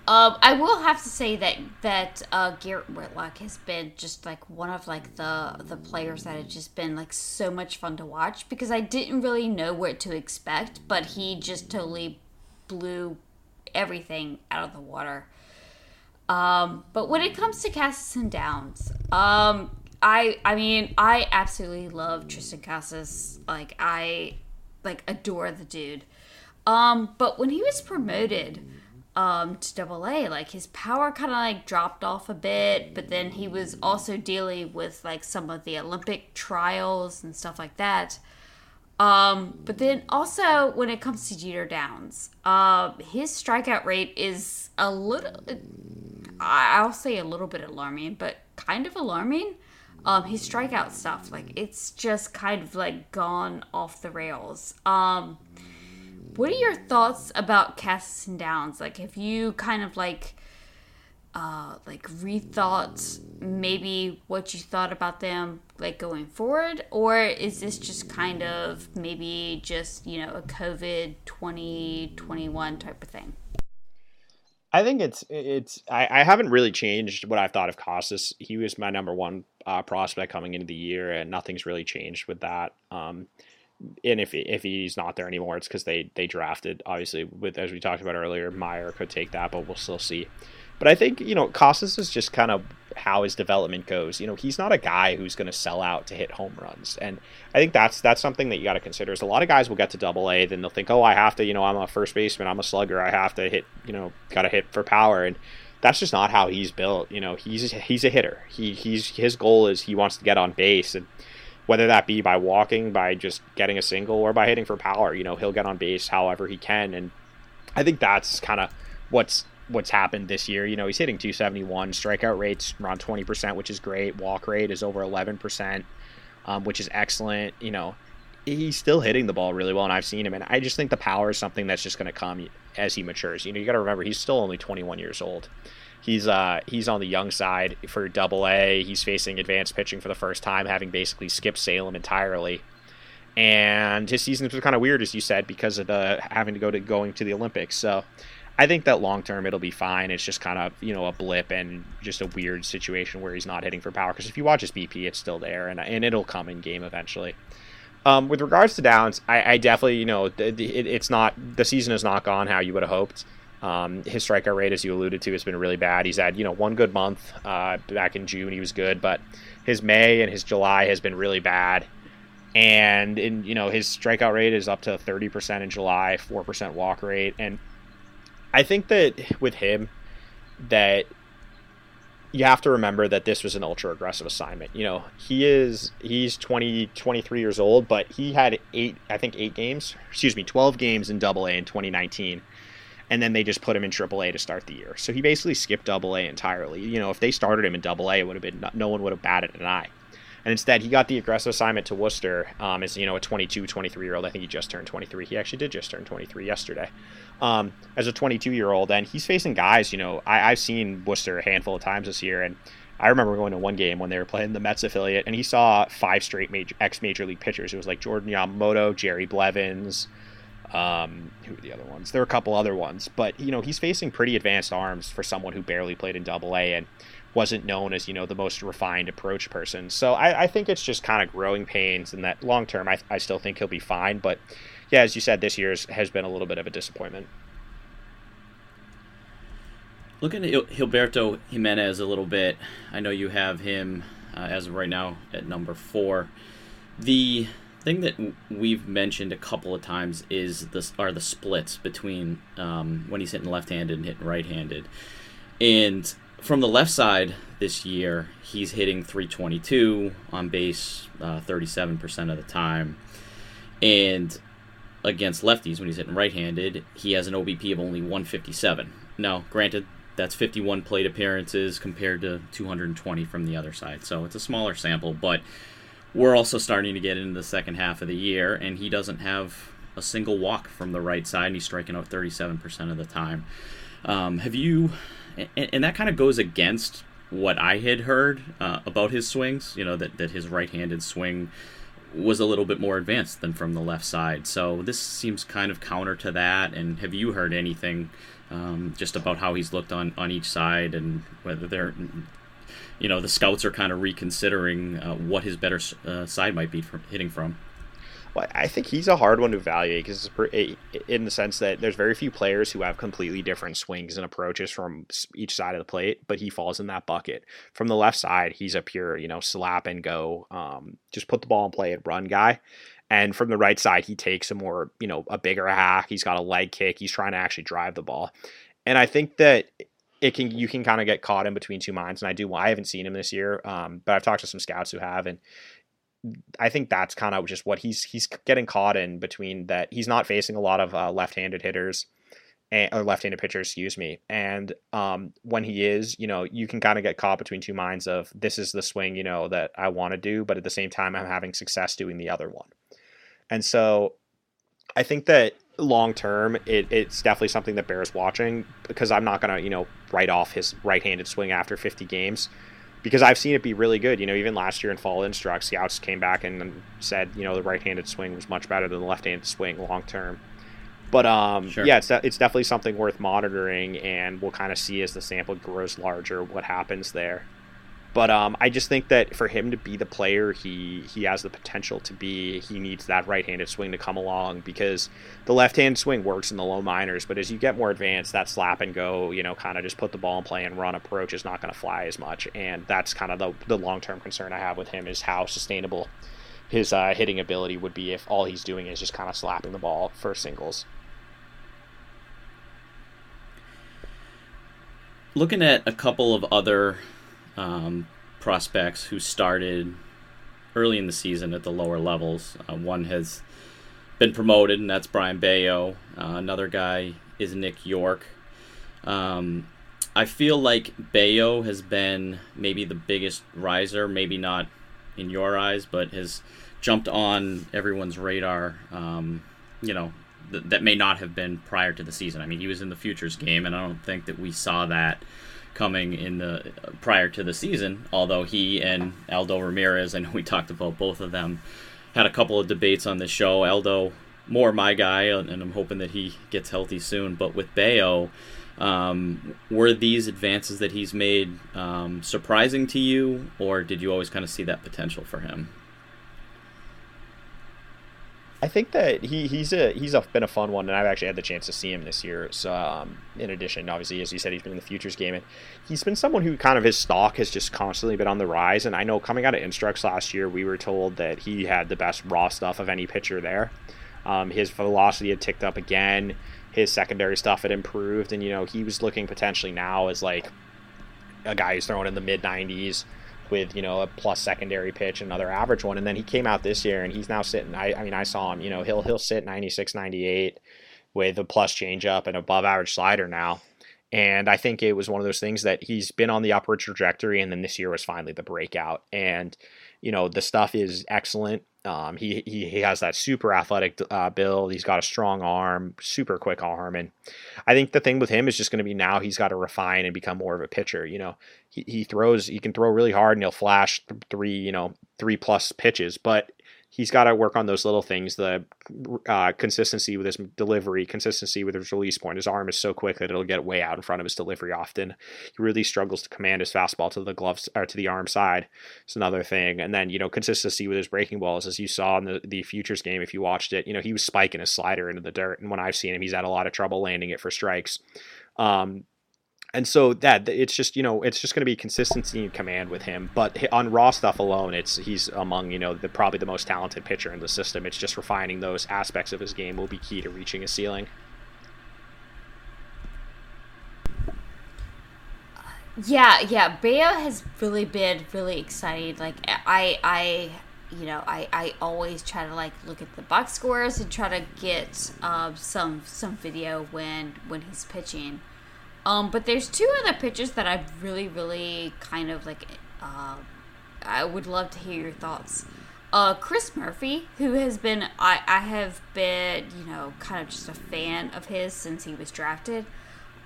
Um, I will have to say that that uh, Garrett Whitlock has been just like one of like the the players that have just been like so much fun to watch, because I didn't really know what to expect, but he just totally blew everything out of the water. Um, but when it comes to Casas and Downs, um, I I mean, I absolutely love Tristan Casas. Like, I like adore the dude. Um, but when he was promoted um, to Double A, like, his power kind of like dropped off a bit. But then he was also dealing with like some of the Olympic trials and stuff like that. Um, but then also when it comes to Jeter Downs, uh, his strikeout rate is a little, I'll say a little bit alarming, but kind of alarming. Um, his strikeout stuff, like, it's just kind of like gone off the rails. Um, what are your thoughts about Casas and Downs? Like, have you kind of like, uh, like rethought maybe what you thought about them, like, going forward, or is this just kind of maybe just, you know, a COVID twenty twenty-one type of thing? I think it's it's I, I haven't really changed what I've thought of Casas. He was my number one uh, prospect coming into the year, and nothing's really changed with that. Um, and if if he's not there anymore, it's because they they drafted, obviously, with, as we talked about earlier, Mayer could take that, but we'll still see. But I think, you know, Casas is just kind of how his development goes. You know, he's not a guy who's going to sell out to hit home runs. And I think that's that's something that you got to consider. Is a lot of guys will get to Double A, then they'll think, oh, I have to, you know, I'm a first baseman, I'm a slugger, I have to hit, you know, got to hit for power. And that's just not how he's built. You know, he's he's a hitter. He he's his goal is he wants to get on base, and whether that be by walking, by just getting a single, or by hitting for power, you know, he'll get on base however he can. And I think that's kind of what's what's happened this year. You know, he's hitting two seventy-one, strikeout rate's around twenty percent, which is great. Walk rate is over eleven percent, um, which is excellent. You know, he's still hitting the ball really well, and I've seen him. And I just think the power is something that's just going to come as he matures. You know, you got to remember, he's still only twenty-one years old. He's uh he's on the young side for Double A. He's facing advanced pitching for the first time, having basically skipped Salem entirely. And his seasons were kind of weird, as you said, because of the having to go to going to the Olympics. So I think that long term it'll be fine. It's just kind of, you know, a blip and just a weird situation where he's not hitting for power. Because if you watch his B P, it's still there, and and it'll come in game eventually. Um, with regards to Downs, I, I definitely, you know, the, the, it, it's not the season is not gone how you would have hoped. Um, his strikeout rate, as you alluded to, has been really bad. He's had, you know, one good month uh, back in June. He was good, but his May and his July has been really bad. And, in, you know, his strikeout rate is up to thirty percent in July, four percent walk rate. And I think that with him, that you have to remember that this was an ultra aggressive assignment. You know, he is, he's twenty, twenty-three years old, but he had eight, I think eight games, excuse me, twelve games in Double A in twenty nineteen. And then they just put him in Triple A to start the year. So he basically skipped Double A entirely. You know, if they started him in Double A, it would have been no one would have batted an eye. And instead, he got the aggressive assignment to Worcester um, as, you know, a twenty-two, twenty-three-year-old. I think he just turned twenty-three. He actually did just turn twenty-three yesterday um, as a twenty-two-year-old. And he's facing guys, you know, I, I've seen Worcester a handful of times this year. And I remember going to one game when they were playing the Mets affiliate, and he saw five straight major, ex-major league pitchers. It was like Jordan Yamamoto, Jerry Blevins, um who are the other ones? There are a couple other ones, but you know, he's facing pretty advanced arms for someone who barely played in Double A and wasn't known as, you know, the most refined approach person. So I, I think it's just kind of growing pains, and that long term I, I still think he'll be fine. But yeah, as you said, this year's has been a little bit of a disappointment. Looking at Gilberto Jimenez a little bit, I know you have him uh, as of right now at number four. The thing that we've mentioned a couple of times is this are the splits between um, when he's hitting left-handed and hitting right-handed. And from the left side this year, he's hitting three twenty-two on base uh, thirty-seven percent of the time. And against lefties, when he's hitting right-handed, he has an O B P of only one fifty-seven. Now, granted, that's fifty-one plate appearances compared to two twenty from the other side. So it's a smaller sample, but we're also starting to get into the second half of the year, and he doesn't have a single walk from the right side, and he's striking out thirty-seven percent of the time. Um, have you, and, and that kind of goes against what I had heard uh, about his swings, you know, that, that his right-handed swing was a little bit more advanced than from the left side. So this seems kind of counter to that, and have you heard anything um, just about how he's looked on, on each side and whether they're... You know, the scouts are kind of reconsidering uh, what his better uh, side might be from hitting from. Well, I think he's a hard one to evaluate because in the sense that there's very few players who have completely different swings and approaches from each side of the plate, but he falls in that bucket. From the left side, he's a pure, you know, slap and go, um, just put the ball in play and run guy. And from the right side, he takes a more, you know, a bigger hack. He's got a leg kick. He's trying to actually drive the ball. And I think that... It can you can kind of get caught in between two minds, and I do. I haven't seen him this year, um, but I've talked to some scouts who have, and I think that's kind of just what he's he's getting caught in between. That he's not facing a lot of uh, left-handed hitters and, or left-handed pitchers, excuse me. And um, when he is, you know, you can kind of get caught between two minds of this is the swing, you know, that I want to do, but at the same time I'm having success doing the other one, and so I think that. Long term, it, it's definitely something that bears watching because I'm not going to, you know, write off his right-handed swing after fifty games because I've seen it be really good. You know, even last year in fall instructs, scouts came back and said, you know, the right-handed swing was much better than the left-handed swing long term. But um, sure. yeah, it's it's definitely something worth monitoring, and we'll kind of see as the sample grows larger what happens there. But um, I just think that for him to be the player he he has the potential to be, he needs that right-handed swing to come along because the left-handed swing works in the low minors. But as you get more advanced, that slap and go, you know, kind of just put the ball in play and run approach is not going to fly as much. And that's kind of the, the long-term concern I have with him is how sustainable his uh, hitting ability would be if all he's doing is just kind of slapping the ball for singles. Looking at a couple of other... Um, prospects who started early in the season at the lower levels. Uh, one has been promoted, and that's Brian Bayo. Uh, another guy is Nick Yorke. Um, I feel like Bayo has been maybe the biggest riser, maybe not in your eyes, but has jumped on everyone's radar, um, you know, th- that may not have been prior to the season. I mean, he was in the futures game, and I don't think that we saw that coming in the uh, prior to the season, although he and Aldo Ramirez, I know we talked about both of them, had a couple of debates on the show. Aldo, more my guy, and, and I'm hoping that he gets healthy soon. But with Bayo, um, were these advances that he's made um, surprising to you, or did you always kind of see that potential for him? I think that he, he's a he's a, been a fun one, and I've actually had the chance to see him this year. So, um, in addition, obviously, as you said, he's been in the futures game, and he's been someone who kind of his stock has just constantly been on the rise. And I know coming out of Instructs last year, we were told that he had the best raw stuff of any pitcher there. Um, his velocity had ticked up again. His secondary stuff had improved, and you know he was looking potentially now as like a guy who's throwing in the mid nineties. With, you know, a plus secondary pitch, another average one. And then he came out this year and he's now sitting, I, I mean, I saw him, you know, he'll he'll sit ninety-six, ninety-eight with a plus changeup and above average slider now. And I think it was one of those things that he's been on the upward trajectory, and then this year was finally the breakout. And, you know, the stuff is excellent. Um, he, he he has that super athletic uh, build. He's got a strong arm, super quick arm. And I think the thing with him is just going to be now he's got to refine and become more of a pitcher. You know, he, he throws, he can throw really hard and he'll flash three, you know, three plus pitches, but he's got to work on those little things, the uh, consistency with his delivery, consistency with his release point. His arm is so quick that it'll get way out in front of his delivery often. He really struggles to command his fastball to the gloves or to the arm side. It's another thing. And then, you know, consistency with his breaking balls, as you saw in the, the futures game, if you watched it, you know, he was spiking his slider into the dirt. And when I've seen him, he's had a lot of trouble landing it for strikes. Um, And so that it's just, you know, it's just going to be consistency and command with him. But on raw stuff alone, it's he's among, you know, the probably the most talented pitcher in the system. It's just refining those aspects of his game will be key to reaching his ceiling. Yeah, yeah. Bayo has really been really exciting. Like I, I, you know, I, I always try to like look at the box scores and try to get um, some some video when when he's pitching. Um, but there's two other pitchers that I really, really kind of like, uh, I would love to hear your thoughts. Uh, Chris Murphy, who has been, I, I have been, you know, kind of just a fan of his since he was drafted.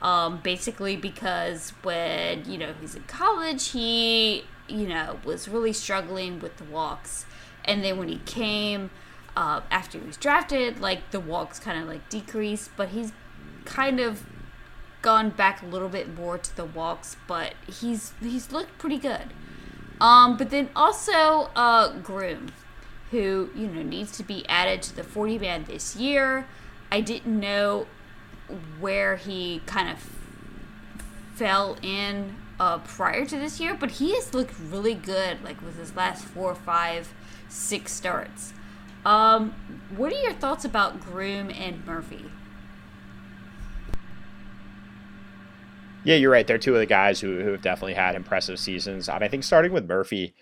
Um, basically because when, you know, he's in college, he, you know, was really struggling with the walks. And then when he came, uh, after he was drafted, like the walks kind of like decreased, but he's kind of gone back a little bit more to the walks, but he's he's looked pretty good. Um, but then also uh, Groome, who, you know, needs to be added to the forty-man this year. I didn't know where he kind of fell in uh, prior to this year, but he has looked really good, like with his last four, five, six starts. Um, what are your thoughts about Groome and Murphy? Yeah, you're right. They're two of the guys who, who have definitely had impressive seasons. I mean, I think starting with Murphy,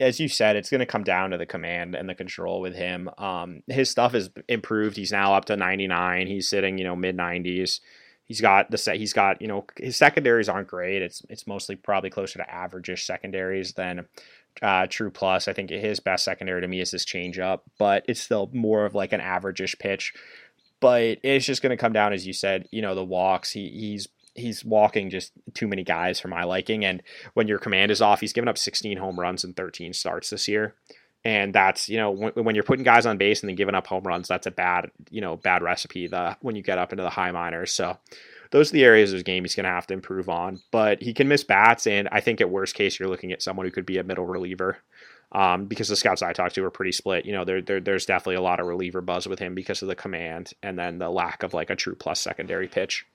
as you said, it's going to come down to the command and the control with him. Um, his stuff has improved. He's now up to ninety-nine. He's sitting, you know, mid nineties. He's got the set. He's got, you know, his secondaries aren't great. It's it's mostly probably closer to average-ish secondaries than uh, true plus. I think his best secondary to me is his changeup, but it's still more of like an average-ish pitch. But it's just going to come down, as you said, you know, the walks. He he's He's walking just too many guys for my liking. And when your command is off, he's given up sixteen home runs and thirteen starts this year. And that's, you know, when, when you're putting guys on base and then giving up home runs, that's a bad, you know, bad recipe the, when you get up into the high minors. So those are the areas of his game he's going to have to improve on. But he can miss bats. And I think at worst case, you're looking at someone who could be a middle reliever. Um, because the scouts I talked to are pretty split. You know, there, there there's definitely a lot of reliever buzz with him because of the command and then the lack of like a true plus secondary pitch.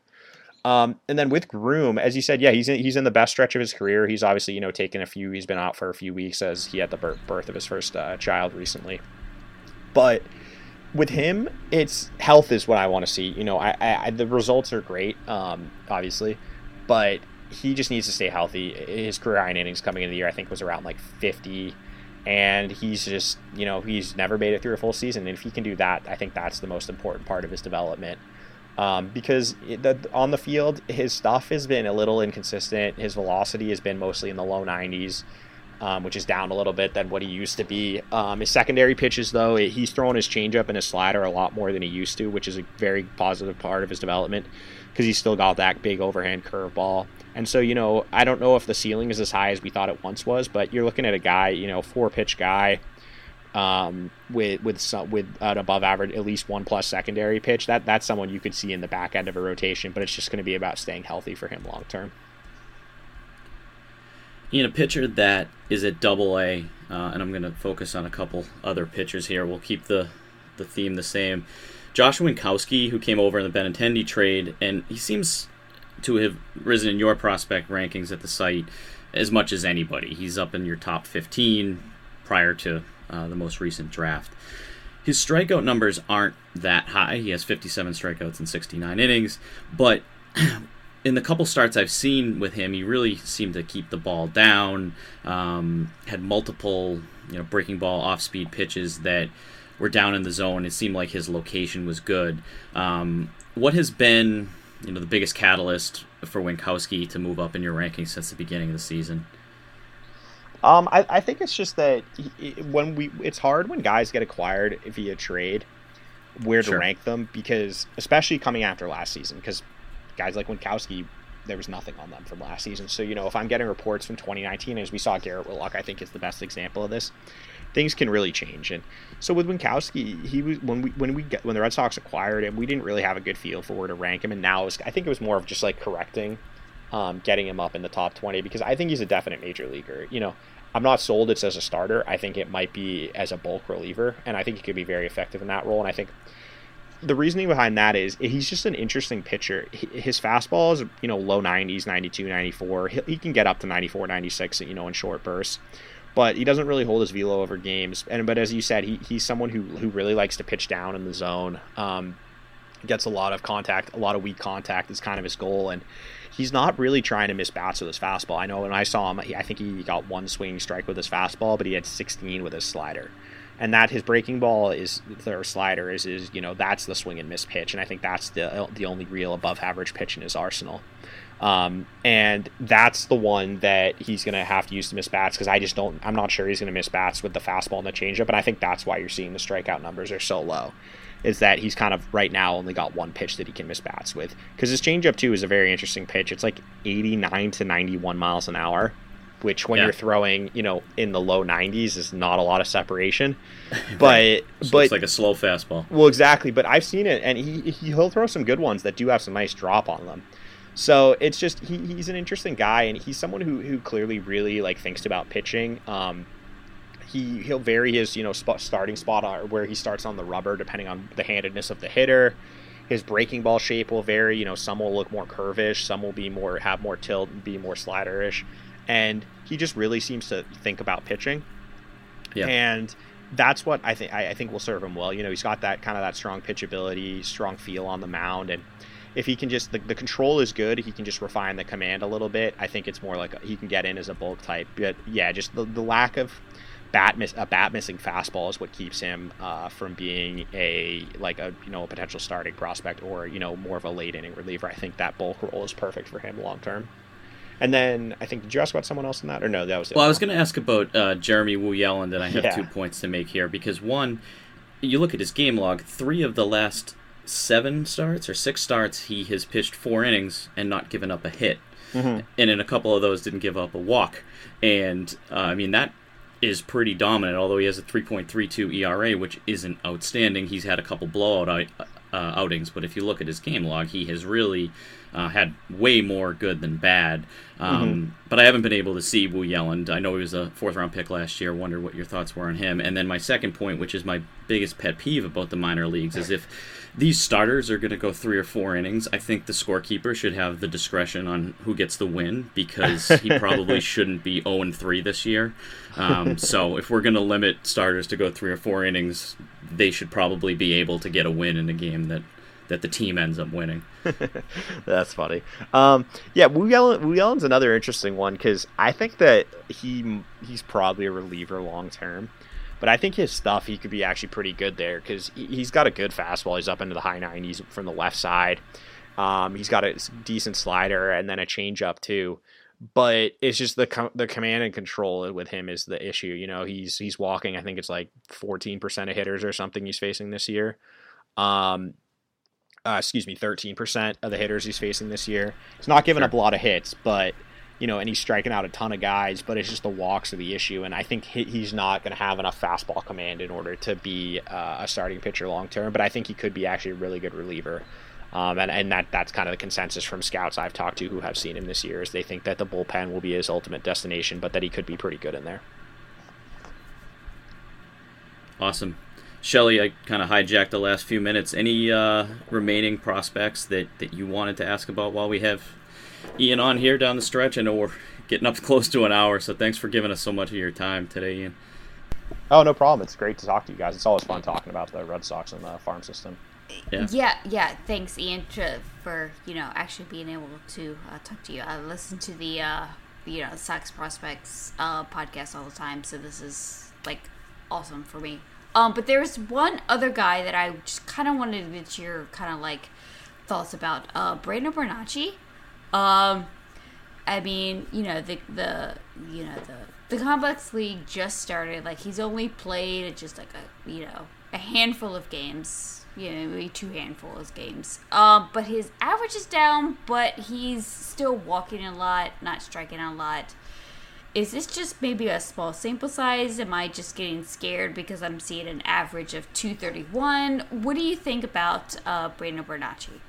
Um, and then with Groome, as you said, yeah, he's in, he's in the best stretch of his career. He's obviously, you know, taken a few, he's been out for a few weeks as he had the birth, birth of his first uh, child recently. But with him, it's health is what I want to see. You know, I, I the results are great, um, obviously, but he just needs to stay healthy. His career high in innings coming into the year, I think, was around like fifty. And he's just, you know, he's never made it through a full season. And if he can do that, I think that's the most important part of his development. um, because it, the, on the field, his stuff has been a little inconsistent. His velocity has been mostly in the low nineties, um, which is down a little bit than what he used to be. Um, his secondary pitches, though, it, he's throwing his changeup and his slider a lot more than he used to, which is a very positive part of his development because he's still got that big overhand curveball. And so, you know, I don't know if the ceiling is as high as we thought it once was, but you're looking at a guy, you know, four-pitch guy, um, with with some, with an above average, at least one plus secondary pitch. That that's someone you could see in the back end of a rotation, but it's just going to be about staying healthy for him long term. You know, a pitcher that is at Double A, uh, and I'm going to focus on a couple other pitchers here. We'll keep the the theme the same. Josh Winkowski, who came over in the Benintendi trade, and he seems to have risen in your prospect rankings at the site as much as anybody. He's up in your top fifteen prior to uh, the most recent draft. His strikeout numbers aren't that high. He has fifty-seven strikeouts in sixty-nine innings, but in the couple starts I've seen with him, he really seemed to keep the ball down, um, had multiple, you know, breaking ball off-speed pitches that were down in the zone. It seemed like his location was good. Um, what has been, you know, the biggest catalyst for Winkowski to move up in your rankings since the beginning of the season? Um, I, I think it's just that he, when we, it's hard when guys get acquired via trade where sure. to rank them, because especially coming after last season, because guys like Winkowski, there was nothing on them from last season. So, you know, if I'm getting reports from twenty nineteen, as we saw Garrett Whitlock, I think is the best example of this, things can really change. And so with Winkowski, he was when we when we got, when the Red Sox acquired him, we didn't really have a good feel for where to rank him. And now it was, I think it was more of just like correcting, um, getting him up in the top twenty, because I think he's a definite major leaguer. You know, I'm not sold it's as a starter. I think it might be as a bulk reliever, and I think he could be very effective in that role. And I think the reasoning behind that is he's just an interesting pitcher. His fastball is, you know, low nineties, ninety-two, ninety-four. He can get up to ninety-four, ninety-six, you know, in short bursts. But he doesn't really hold his velo over games. And but as you said, he he's someone who who really likes to pitch down in the zone. Um, gets a lot of contact, a lot of weak contact is kind of his goal. And he's not really trying to miss bats with his fastball. I know when I saw him, I think he got one swinging strike with his fastball, but he had sixteen with his slider. And that his breaking ball is, or slider is, is, you know, that's the swing and miss pitch. And I think that's the the only real above average pitch in his arsenal. Um, and that's the one that he's going to have to use to miss bats, because I just don't, I'm not sure he's going to miss bats with the fastball and the changeup. And I think that's why you're seeing the strikeout numbers are so low, is that he's kind of right now only got one pitch that he can miss bats with, because his changeup too is a very interesting pitch. It's like eighty-nine to ninety-one miles an hour, which when yeah. you're throwing, you know, in the low nineties is not a lot of separation, but, right. so but it's like a slow fastball. Well, exactly. But I've seen it, and he, he'll throw some good ones that do have some nice drop on them. So it's just he, he's an interesting guy, and he's someone who, who clearly really like thinks about pitching. Um, he he'll vary his you know spot, starting spot or where he starts on the rubber depending on the handedness of the hitter. His breaking ball shape will vary. You know, some will look more curvish, some will be more have more tilt and be more sliderish, and he just really seems to think about pitching. Yeah, and that's what I think I, I think will serve him well. You know, he's got that kind of that strong pitchability, strong feel on the mound, and if he can just, the, the control is good, he can just refine the command a little bit. I think it's more like a, he can get in as a bulk type. But yeah, just the, the lack of bat miss, a bat missing fastball is what keeps him uh, from being a, like a, you know, a potential starting prospect or, you know, more of a late inning reliever. I think that bulk role is perfect for him long term. And then I think, did you ask about someone else in that? Or no, that was it. Well, I was going to ask about uh, Jeremy Woo-Yeland, and I have yeah. two points to make here, because one, you look at his game log, three of the last seven starts or six starts he has pitched four innings and not given up a hit, mm-hmm. and in a couple of those didn't give up a walk, and uh, I mean that is pretty dominant. Although he has a three point three two E R A, which isn't outstanding, he's had a couple blowout out, uh, outings, but if you look at his game log, he has really uh, had way more good than bad. um, mm-hmm. But I haven't been able to see Woo-Yeland. I know he was a fourth round pick last year. Wonder what your thoughts were on him. And then my second point, which is my biggest pet peeve about the minor leagues, is if these starters are going to go three or four innings, I think the scorekeeper should have the discretion on who gets the win, because he probably shouldn't be oh and three this year. Um, so if we're going to limit starters to go three or four innings, they should probably be able to get a win in a game that, that the team ends up winning. That's funny. Um, yeah, Woo-Yeland's another interesting one, because I think that he he's probably a reliever long term. But I think his stuff, he could be actually pretty good there because he's got a good fastball. He's up into the high nineties from the left side. Um, he's got a decent slider and then a changeup too. But it's just the com- the command and control with him is the issue. You know, he's he's walking, I think it's like fourteen percent of hitters or something he's facing this year. Um, uh, excuse me, thirteen percent of the hitters he's facing this year. He's not giving sure. up a lot of hits, but, you know, and he's striking out a ton of guys, but it's just the walks are the issue. And I think he, he's not going to have enough fastball command in order to be uh, a starting pitcher long term. But I think he could be actually a really good reliever. Um, and, and that that's kind of the consensus from scouts I've talked to who have seen him this year, is they think that the bullpen will be his ultimate destination, but that he could be pretty good in there. Awesome. Shelly, I kind of hijacked the last few minutes. Any uh, remaining prospects that, that you wanted to ask about while we have Ian on here down the stretch? I know we're getting up close to an hour, so thanks for giving us so much of your time today, Ian. Oh, no problem. It's great to talk to you guys. It's always fun talking about the Red Sox and the farm system. Yeah. yeah, yeah. Thanks, Ian, for, you know, actually being able to uh, talk to you. I listen to the, uh, you know, Sox Prospects uh, podcast all the time, so this is, like, awesome for me. Um, but there was one other guy that I just kind of wanted to get your kind of, like, thoughts about. Uh, Brandon Bernacchi. Um, I mean, you know, the, the you know, the, the Complex League just started. Like, he's only played just, like, a, you know, a handful of games. You know, maybe two handfuls of games. Um, but his average is down, but he's still walking a lot, not striking a lot. Is this just maybe a small sample size? Am I just getting scared because I'm seeing an average of two thirty-one? What do you think about uh, Brandon Bernacchi?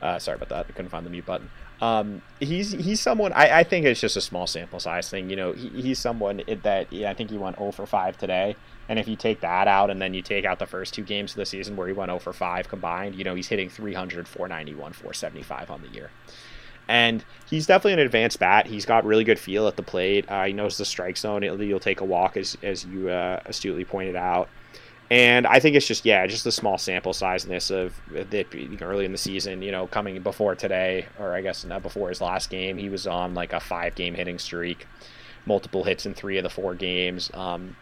Uh, sorry about that. I couldn't find the mute button. Um, he's he's someone, I, I think it's just a small sample size thing. You know, he, he's someone that, yeah, I think he went oh for five today. And if you take that out and then you take out the first two games of the season where he went oh for five combined, you know, he's hitting three hundred, four ninety-one, four seventy-five on the year. And he's definitely an advanced bat. He's got really good feel at the plate. Uh, he knows the strike zone. It, you'll take a walk, as, as you uh, astutely pointed out. And I think it's just, yeah, just the small sample sizeness of the, early in the season, you know, coming before today, or I guess not before his last game, he was on like a five-game hitting streak, multiple hits in three of the four games. Um,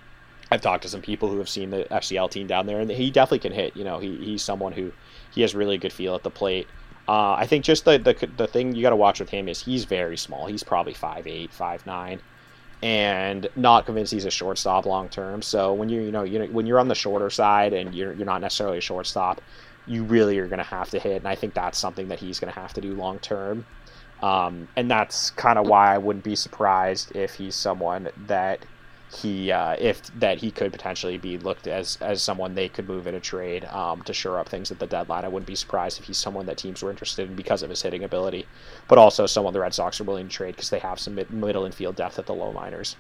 I've talked to some people who have seen the F C L team down there, and he definitely can hit. You know, he he's someone who he has really good feel at the plate. Uh, I think just the, the, the thing you got to watch with him is he's very small. He's probably five eight, five nine. And not convinced he's a shortstop long term. So when you you know you when you're on the shorter side and you're you're not necessarily a shortstop, you really are going to have to hit. And I think that's something that he's going to have to do long term. Um, and that's kind of why I wouldn't be surprised if he's someone that he uh, if that he could potentially be looked as as someone they could move in a trade um, to shore up things at the deadline. I wouldn't be surprised if he's someone that teams were interested in because of his hitting ability, but also someone the Red Sox are willing to trade because they have some mid- middle infield depth at the low minors.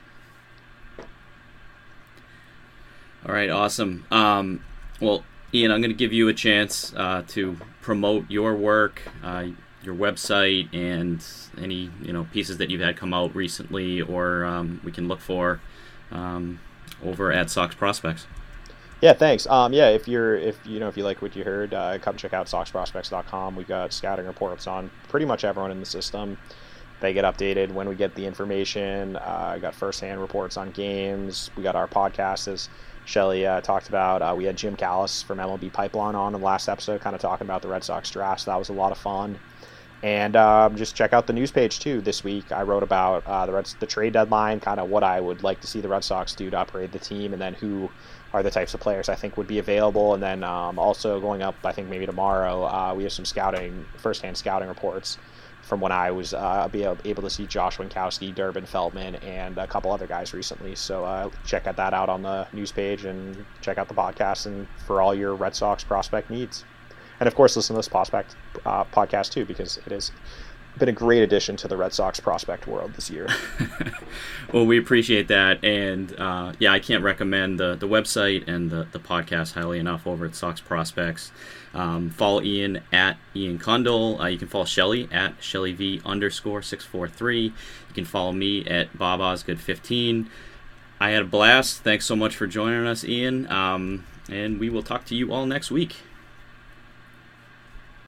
All right, awesome. Um, well, Ian, I'm going to give you a chance uh, to promote your work, uh, your website, and any you know pieces that you've had come out recently, or um, we can look for. Um, over at Sox Prospects. Yeah, thanks. Um, yeah, if you're if you know if you like what you heard, uh, come check out sox prospects dot com. We've got scouting reports on pretty much everyone in the system. They get updated when we get the information. I uh, got firsthand reports on games. We got our podcast, as Shelly uh, talked about. Uh, we had Jim Callis from M L B Pipeline on in the last episode, kind of talking about the Red Sox draft. So that was a lot of fun. And um, just check out the news page, too. This week I wrote about uh, the Reds, the trade deadline, kind of what I would like to see the Red Sox do to upgrade the team, and then who are the types of players I think would be available. And then um, also going up, I think maybe tomorrow, uh, we have some scouting, firsthand scouting reports from when I was uh, able to see Josh Winkowski, Durbin Feldman, and a couple other guys recently. So uh, check out that out on the news page and check out the podcast and for all your Red Sox prospect needs. And, of course, listen to this prospect uh, podcast, too, because it has been a great addition to the Red Sox prospect world this year. Well, we appreciate that. And, uh, yeah, I can't recommend the, the website and the, the podcast highly enough over at Sox Prospects. Um, follow Ian at Ian Cundall. Uh, you can follow Shelly at ShellyV underscore six four three. You can follow me at Bob Osgood fifteen. I had a blast. Thanks so much for joining us, Ian. Um, and we will talk to you all next week.